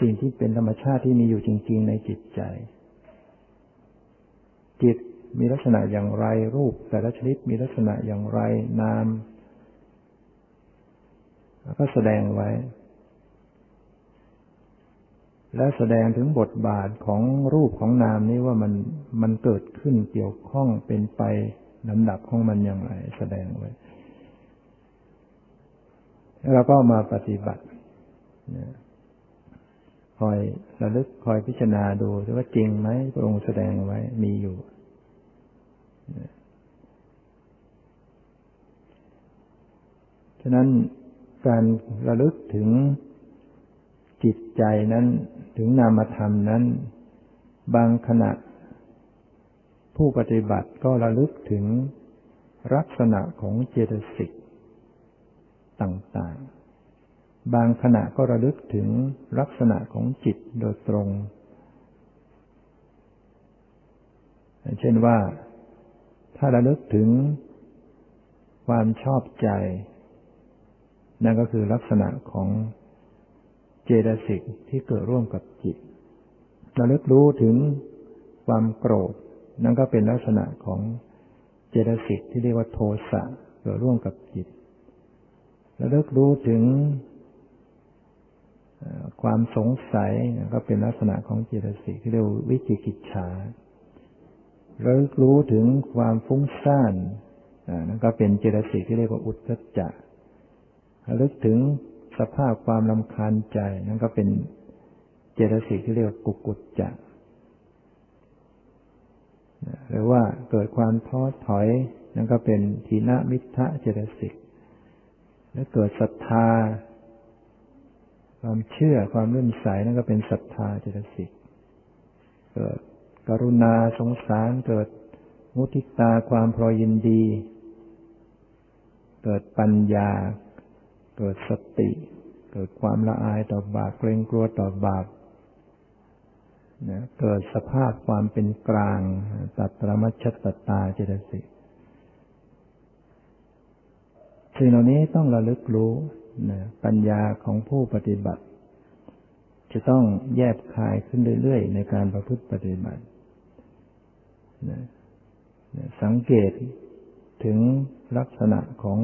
สิ่งที่เป็นธรรมชาติที่มีอยู่จริงๆในจิตใจจิตมีลักษณะอย่างไรรูปแต่ละชนิดมีลักษณะอย่างไรนามแล้วก็แสดงไว้และแสดงถึงบทบาทของรูปของนามนี้ว่ามันมันเกิดขึ้นเกี่ยวข้องเป็นไปลำดับของมันอย่างไรแสดงไว้แล้วก็มาปฏิบัติคอยระลึกคอยพิจารณาดูว่าจริงไหมพระองค์แสดงไว้มีอยู่ฉะนั้นการระลึกถึงจิตใจนั้นถึงนามธรรมนั้นบางขณะผู้ปฏิบัติก็ระลึกถึงลักษณะของเจตสิกต่างๆบางขณะก็ระลึกถึงลักษณะของจิตโดยตรงเช่นว่าถ้าระลึกถึงความชอบใจนั่นก็คือลักษณะของเจตสิกที่เกิดร่วมกับจิตระลึกรู้ถึงความโกรธนั่นก็เป็นลักษณะของเจตสิกที่เรียกว่าโทสะเกิดร่วมกับจิตระลึกรู้ถึงความสงสัยนั่นก็เป็นลักษณะของเจตสิกที่เรียกว่าวิจิกิจฉาระลึกรู้ถึงความฟุ้งซ่านนั่นก็เป็นเจตสิกที่เรียกว่าอุทธัจจะระลึกถึงสภาพความรำคาญใจนั่นก็เป็นเจตสิกที่เรียกว่ากุกุจจะหรือว่าเกิดความท้อถอยนั่นก็เป็นทีนมิทธะเจตสิกและเกิดศรัทธาความเชื่อความเลื่อมใสนั่นก็เป็นศรัทธาเจตสิกเกิดกรุณาสงสารเกิดมุทิตาความพลอยยินดีเกิดปัญญาเกิดสติเกิดความละอายต่อบาปเกรงกลัวต่อบาปนะเกิดสภาพความเป็นกลางตัตรมัชชตตาเจตสิกสิ่งเหล่านี้ต้องระลึกรู้นะปัญญาของผู้ปฏิบัติจะต้องแยบคายขึ้นเรื่อยๆในการประพฤติปฏิบัตินะนะสังเกตถึงลักษณะของ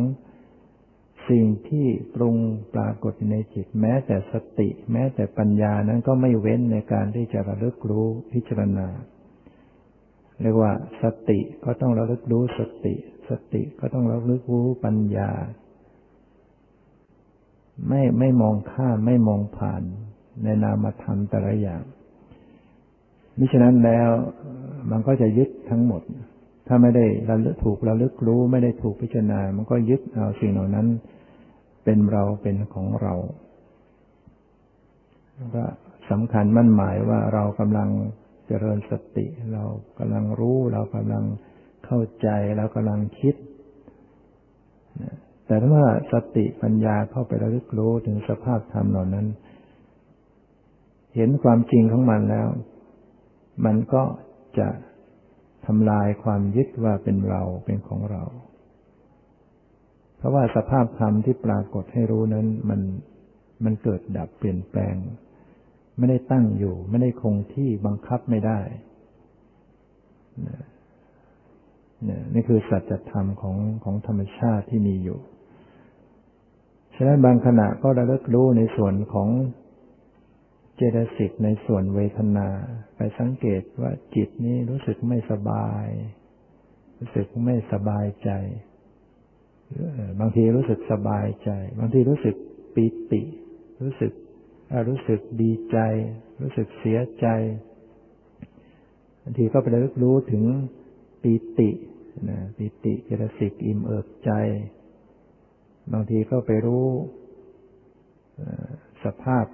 สิ่งที่ปรุงปรากฏในจิตแม้แต่สติแม้แต่ปัญญานั้นก็ไม่เว้นในการที่จะระลึกรู้พิจารณาเรียกว่าสติก็ต้องระลึกรู้สติสติก็ต้องระลึกรู้ปัญญาไม่ไม่มองข้ามไม่มองผ่านในนามธรรมแต่ละอย่างมิฉะนั้นแล้วมันก็จะยึดทั้งหมดถ้าไม่ได้ระลึกถูกระลึกรู้ไม่ได้ถูกพิจารณามันก็ยึดเอาสิ่งเหล่านั้นเป็นเราเป็นของเราก็สำคัญมั่นหมายว่าเรากำลังเจริญสติเรากำลังรู้เรากำลังเข้าใจเรากำลังคิดแต่ถ้าว่าสติปัญญาเข้าไประลึกรู้ถึงสภาพธรรมเหล่านั้นเห็นความจริงของมันแล้วมันก็จะทำลายความยึดว่าเป็นเราเป็นของเราเพราะว่าสภาพธรรมที่ปรากฏให้รู้นั้นมันมันเกิดดับเปลี่ยนแปลงไม่ได้ตั้งอยู่ไม่ได้คงที่บังคับไม่ได้นี่คือสัจธรรมของของธรรมชาติที่มีอยู่ฉะนั้นบางขณะก็ระลึกรู้ในส่วนของเจตสิกในส่วนเวทนาไปสังเกตว่าจิตนี้รู้สึกไม่สบายรู้สึกไม่สบายใจบางทีรู้สึกสบายใจบางทีรู้สึกปิติรู้สึกรู้สึกดีใจรู้สึกเสียใจบางทีก็ไประลึกรู้ถึงปิตินะปิติเจตสิกอิ่มเอิบใจบางทีก็ไปรู้สภาพ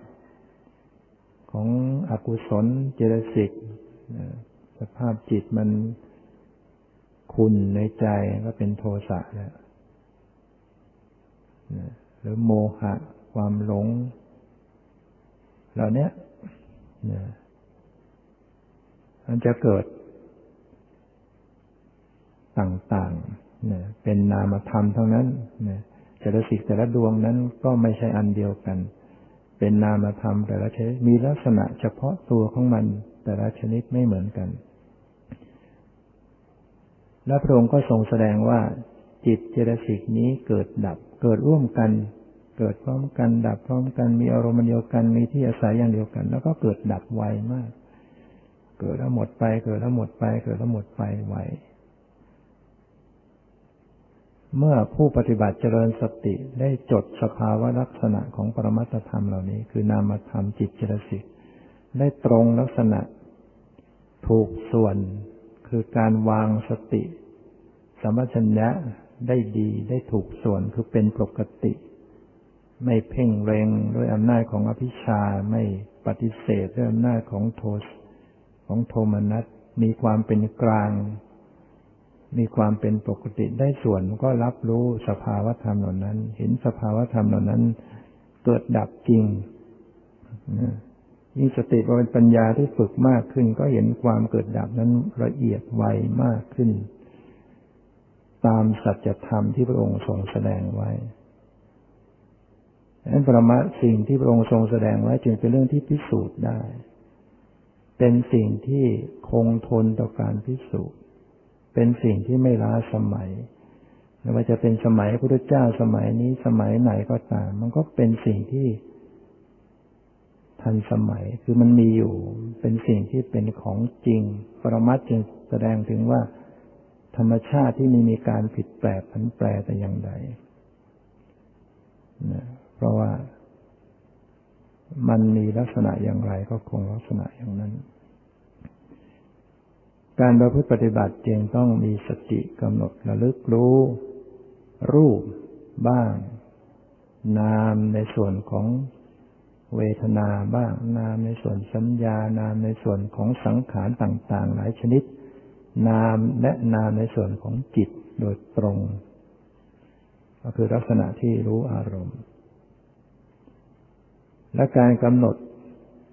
ของอกุศลเจตสิกสภาพจิตมันขุ่นในใจก็เป็นโทสะแล้วหรือโมหะความหลงเหล่านี้ มันจะเกิดต่างๆเนี่ยเป็นนามธรรมทั้งนั้นเนี่ยแต่ละสิกแต่ละดวงนั้นก็ไม่ใช่อันเดียวกันเป็นนามธรรมแต่ละชนิดมีลักษณะเฉพาะตัวของมันแต่ละชนิดไม่เหมือนกันและพระองค์ก็ทรงแสดงว่าจิตเจตสิกนี้เกิดดับเกิดร่วมกันเกิดพร้อมกันดับพร้อมกันมีอารมณ์เดียวกันมีที่อาศัยอย่างเดียวกันแล้วก็เกิดดับไวมากเกิดแล้วหมดไปเกิดแล้วหมดไปเกิดแล้วหมดไปไวเมื่อผู้ปฏิบัติเจริญสติได้จดสภาวะลักษณะของปรมัตถธรรมเหล่านี้คือนามธรรมจิตเจตสิกได้ตรงลักษณะถูกส่วนคือการวางสติสัมปชัญญะได้ดีได้ถูกส่วนคือเป็นปกติไม่เพ่งเล็งด้วยอำนาจของอภิชาไม่ปฏิเสธด้วยอำนาจของโทสของโทมนัสมีความเป็นกลางมีความเป็นปกติได้ส่วนก็รับรู้สภาวธรรมเหล่านั้นเห็นสภาวธรรมเหล่านั้นเกิดดับจริงยิ่งสติเป็นปัญญาที่ฝึกมากขึ้นก็เห็นความเกิดดับนั้นละเอียดไวมากขึ้นตามสัจธรรมที่พระองค์ทรงแสดงไว้ดังนั้นปรมัตถ์สิ่งที่พระองค์ทรงแสดงไว้จึงเป็นเรื่องที่พิสูจน์ได้เป็นสิ่งที่คงทนต่อการพิสูจน์เป็นสิ่งที่ไม่ล้าสมัยไม่ว่าจะเป็นสมัยพระพุทธเจ้าสมัยนี้สมัยไหนก็ตามมันก็เป็นสิ่งที่ทันสมัยคือมันมีอยู่เป็นสิ่งที่เป็นของจริงปรมัตถ์จึงแสดงถึงว่าธรรมชาติที่ไม่มีการผิดแปลผันแปรแต่อย่างใดนะเพราะว่ามันมีลักษณะอย่างไรก็คงลักษณะอย่างนั้นการประพฤติปฏิบัติจึงต้องมีสติกำหนดระลึกรู้รูปบ้างนามในส่วนของเวทนาบ้างนามในส่วนสัญญานามในส่วนของสังขารต่างๆหลายชนิดนามและนามในส่วนของจิตโดยตรงก็คือลักษณะที่รู้อารมณ์และการกำหนด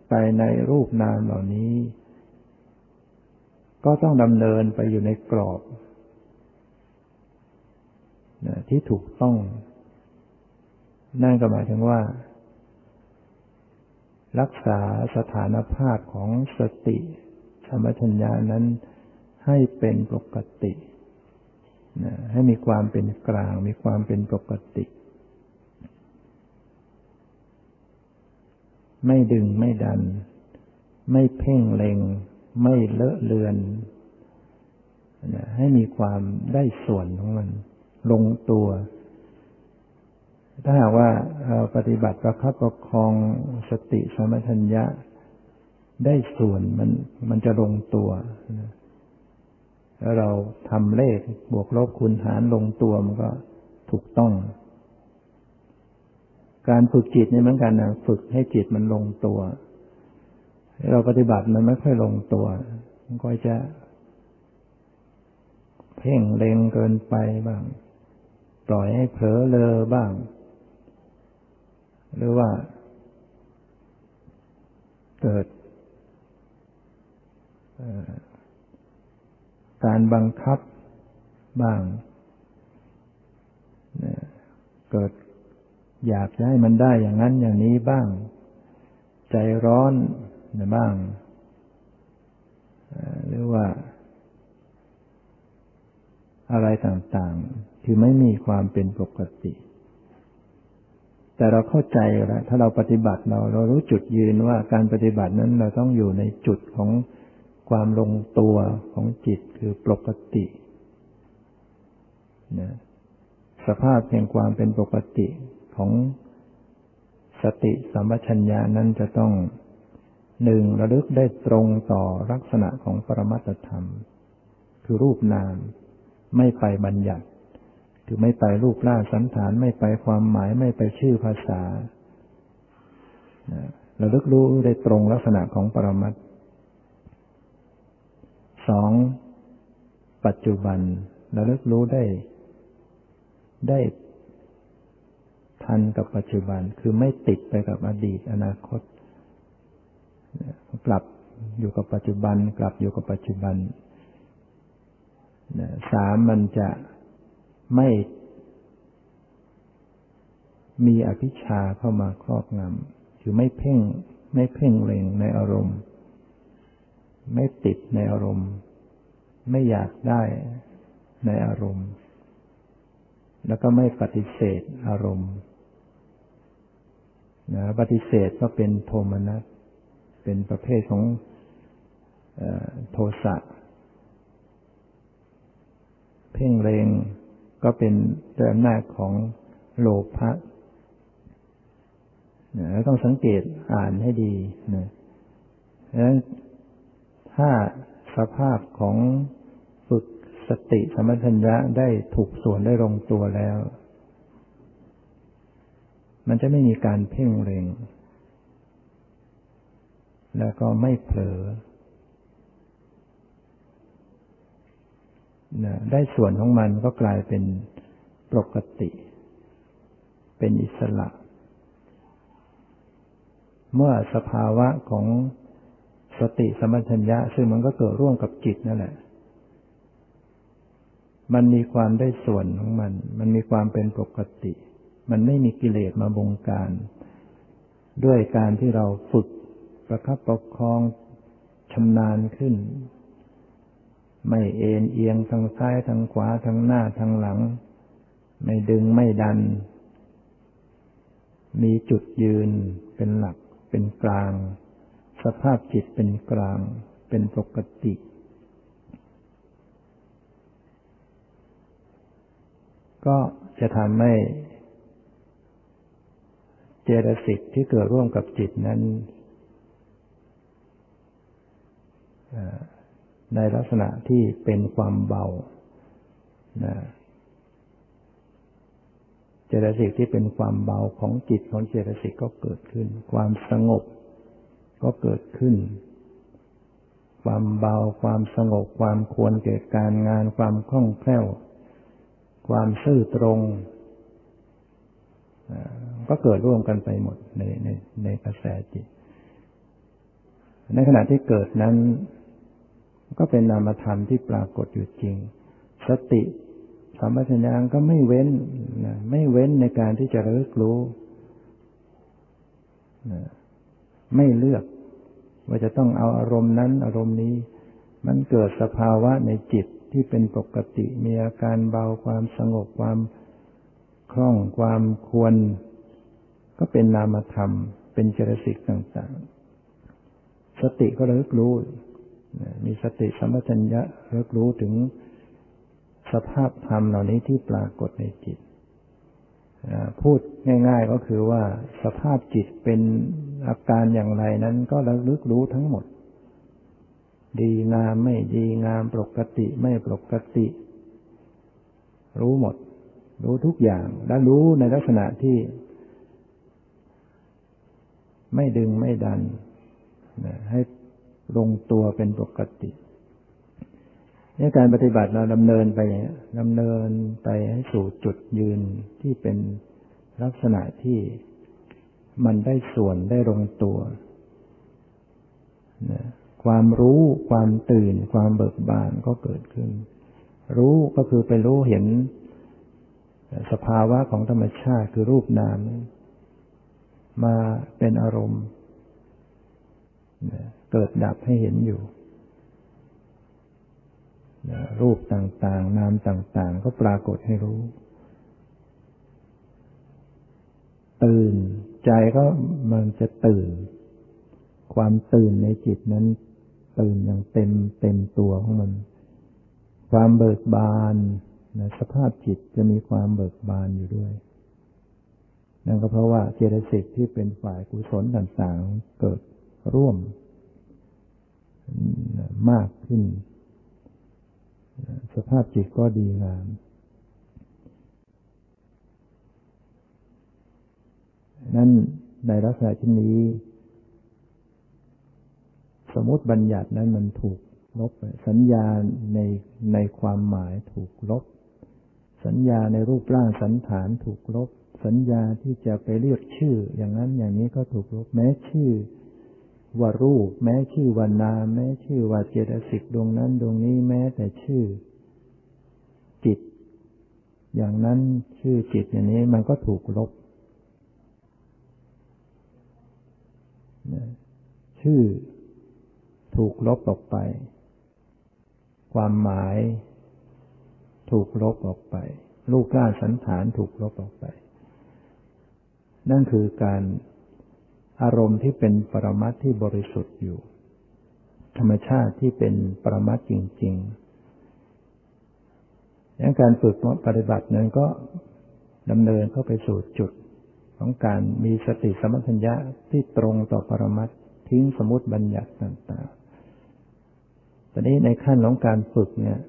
ไปในรูปนามเหล่านี้ก็ต้องดำเนินไปอยู่ในกรอบที่ถูกต้องนั่นก็หมายถึงว่ารักษาสถานภาพของสติสัมปชัญญะนั้นให้เป็นปกติให้มีความเป็นกลางมีความเป็นปกติไม่ดึงไม่ดันไม่เพ่งเล็งไม่เลอะเลือนให้มีความได้ส่วนของมันลงตัวถ้าหากว่าปฏิบัติประคับประคองสติสัมปชัญญะได้ส่วนมันมันจะลงตัวแล้วเราทำเลขบวกลบคูณหารลงตัวมันก็ถูกต้องการฝึกจิตนี่เหมือนกันนะฝึกให้จิตมันลงตัวเราปฏิบัติมันไม่ค่อยลงตัวมันก็จะเพ่งเล็งเกินไปบ้างปล่อยให้เผลอเลอบ้างหรือว่าเกิดการบังคับบ้างเกิดอยากจะให้มันได้อย่างนั้นอย่างนี้บ้างใจร้อนบ้างหรือว่าอะไรต่างๆคือไม่มีความเป็นปกติแต่เราเข้าใจแล้วถ้าเราปฏิบัติเราเรารู้จุดยืนว่าการปฏิบัตินั้นเราต้องอยู่ในจุดของความลงตัวของจิตคือปกตินะสภาพแห่งความเป็นปกติของสติสัมปชัญญะนั้นจะต้องหนึ่งระลึกได้ตรงต่อลักษณะของปรมัตถธรรมคือรูปนามไม่ไปบัญญัติคือไม่ไปรูปร่างสันฐานไม่ไปความหมายไม่ไปชื่อภาษาระลึกรู้ได้ตรงลักษณะของปรมัตถ์สองปัจจุบันระลึกรู้ได้ได้ทันกับปัจจุบันคือไม่ติดไปกับอดีตอนาคตกลับ อยู่กับปัจจุบันกลับอยู่กับปัจจุบันสามมันจะไม่มีอภิชาเข้ามาครอบงำคือไม่เพ่งไม่เพ่งเล็งในอารมณ์ไม่ติดในอารมณ์ไม่อยากได้ในอารมณ์แล้วก็ไม่ปฏิเสธอารมณ์นะปฏิเสธก็เป็นโทมนัสเป็นประเภทของเอ่อโทสะเพ่งเล็งก็เป็นด้วยอำนาจของโลภะนะต้องสังเกตอ่านให้ดีนะงั้นถ้าสภาพของฝึกสติสัมปชัญญะได้ถูกส่วนได้ลงตัวแล้วมันจะไม่มีการเพ่งเล็งแล้วก็ไม่เผลอนะได้ส่วนของมันก็กลายเป็นปกติเป็นอิสระเมื่อสภาวะของสติสัมปชัญญะซึ่งมันก็เกิดร่วมกับจิตนั่นแหละมันมีความได้ส่วนของมันมันมีความเป็นปกติมันไม่มีกิเลสมาบงการด้วยการที่เราฝึกประคับประคองชำนาญขึ้นไม่เอ็นเอียงทางซ้ายทางขวาทางหน้าทางหลังไม่ดึงไม่ดันมีจุดยืนเป็นหลักเป็นกลางสภาพจิตเป็นกลางเป็นปกติก็จะทำให้เจตสิกที่เกิดร่วมกับจิตนั้นในลักษณะที่เป็นความเบานะเจตสิกที่เป็นความเบาของจิตของเจตสิกก็เกิดขึ้นความสงบก็เกิดขึ้นความเบาความสงบความควรแก่การงานความคล่องแคล่วความซื่อตรงก็เกิดร่วมกันไปหมดในในในกระแสจิตในขณะที่เกิดนั้นก็เป็นนามธรรมที่ปรากฏอยู่จริงสติสัมปชัญญะก็ไม่เว้นนะไม่เว้นในการที่จะระลึกรู้นะไม่เลือกว่าจะต้องเอาอารมณ์นั้นอารมณ์นี้มันเกิดสภาวะในจิตที่เป็นปกติมีอาการเบาความสงบความคล่องความควรก็เป็นนามธรรมเป็นเจตสิกต่างๆสติก็ระลึกรู้มีสติสัมปชัญญะระลึกรู้ถึงสภาพธรรมเหล่านี้ที่ปรากฏในจิตพูดง่ายๆก็คือว่าสภาพจิตเป็นอาการอย่างไรนั้นก็ระลึกรู้ทั้งหมดดีงามไม่ดีงามปกติไม่ปกติรู้หมดรู้ทุกอย่างและรู้ในลักษณะที่ไม่ดึงไม่ดันให้ลงตัวเป็นปกติในการปฏิบัติเราดำเนินไปดำเนินไปให้สู่จุดยืนที่เป็นลักษณะที่มันได้ส่วนได้ลงตัวนะความรู้ความตื่นความเบิกบานก็เกิดขึ้นรู้ก็คือไปรู้เห็นสภาวะของธรรมชาติคือรูปนามมาเป็นอารมณ์นะเกิดดับให้เห็นอยู่นะรูปต่างๆนามต่างๆก็ปรากฏให้รู้ตื่นใจก็มันจะตื่นความตื่นในจิตนั้นตื่นอย่างเต็มเต็มตัวของมันความเบิกบานนะสภาพจิตจะมีความเบิกบานอยู่ด้วยนั่นก็เพราะว่าเจตสิกที่เป็นฝ่ายกุศลต่างๆเกิดร่วมมากขึ้นสภาพจิตก็ดีงามนั่นในลักษณะเช่นนี้สมมติบัญญัตินั้นมันถูกลบสัญญาในในความหมายถูกลบสัญญาในรูปร่างสันฐานถูกลบสัญญาที่จะไปเรียกชื่ออย่างนั้นอย่างนี้ก็ถูกลบแม้ชื่อ ว่ารูปแม้ชื่อว่านามแม้ชื่อว่าเจตสิกดวงนั้นดวงนี้แม้แต่ชื่อจิตอย่างนั้นชื่อจิตอย่างนี้มันก็ถูกลบชื่อถูกลบออกไปความหมายถูกลบออกไปรูปร่างสันฐานถูกลบออกไปนั่นคือการอารมณ์ที่เป็นปรมัตถ์ที่บริสุทธิ์อยู่ธรรมชาติที่เป็นปรมัตถ์จริงๆและการฝึกปฏิบัตินั้นก็ดำเนินเข้าไปสู่จุดของการมีสติสัมปชัญญะที่ตรงต่อปรมัตถ์ทิ้งสมมุติบัญญัติต่างๆตอนนี้ในขั้นของการฝึกเนี่ย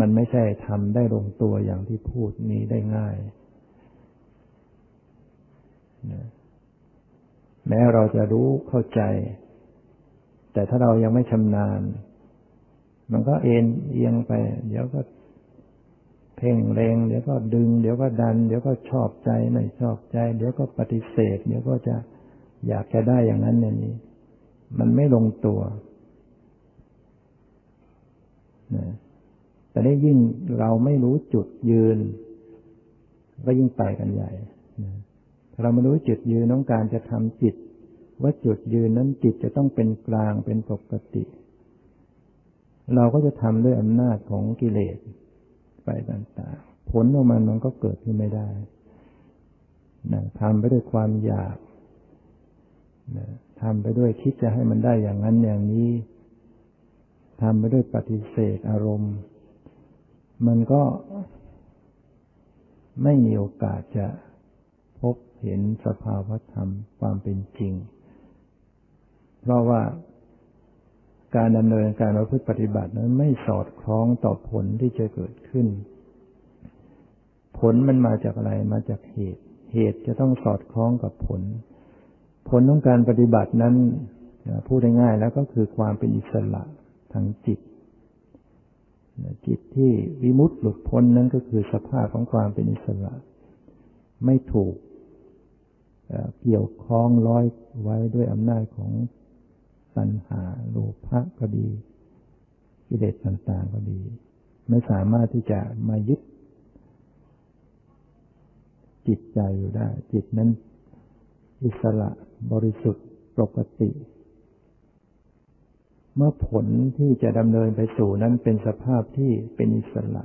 มันไม่ใช่ทำได้ลงตัวอย่างที่พูดนี้ได้ง่ายนะแม้เราจะรู้เข้าใจแต่ถ้าเรายังไม่ชำนาญมันก็เอ็นเอียงไปเดี๋ยวก็เพ่งเล็งเดี๋ยวก็ดึงเดี๋ยวก็ดันเดี๋ยวก็ชอบใจไม่ชอบใจเดี๋ยวก็ปฏิเสธเดี๋ยวก็จะอยากจะได้อย่างนั้นอย่างนี้มันไม่ลงตัวนะแต่ได้ยิ่งเราไม่รู้จุดยืนก็ยิ่งไปกันใหญ่นะเราไม่รู้จุดยืนต้องการจะทำจิตว่าจุดยืนนั้นจิตจะต้องเป็นกลางเป็นปกติเราก็จะทำด้วยอำนาจของกิเลสไปต่างๆผลของมันมันก็เกิดขึ้นไม่ได้นะทำไปด้วยความอยากนะทำไปด้วยคิดจะให้มันได้อย่างนั้นอย่างนี้ทำไปด้วยปฏิเสธอารมณ์มันก็ไม่มีโอกาสจะพบเห็นสภาวธรรมความเป็นจริงเพราะว่าการดำเนินการประพฤติปฏิบัตินั้นไม่สอดคล้องต่อผลที่จะเกิดขึ้นผลมันมาจากอะไรมาจากเหตุเหตุจะต้องสอดคล้องกับผลผลของการปฏิบัตินั้นพูดง่ายๆแล้วก็คือความเป็นอิสระทางจิตจิตที่วิมุตติหลุดพ้นนั้นก็คือสภาพของความเป็นอิสระไม่ถูกเกี่ยวข้องร้อยไว้ด้วยอำนาจของตัณหาโลภะก็ดีกิเลสต่างๆก็ดีไม่สามารถที่จะมายึดจิตใจอยู่ได้จิตนั้นอิสระบริสุทธิ์ปกติเมื่อผลที่จะดำเนินไปสู่นั้นเป็นสภาพที่เป็นอิสระ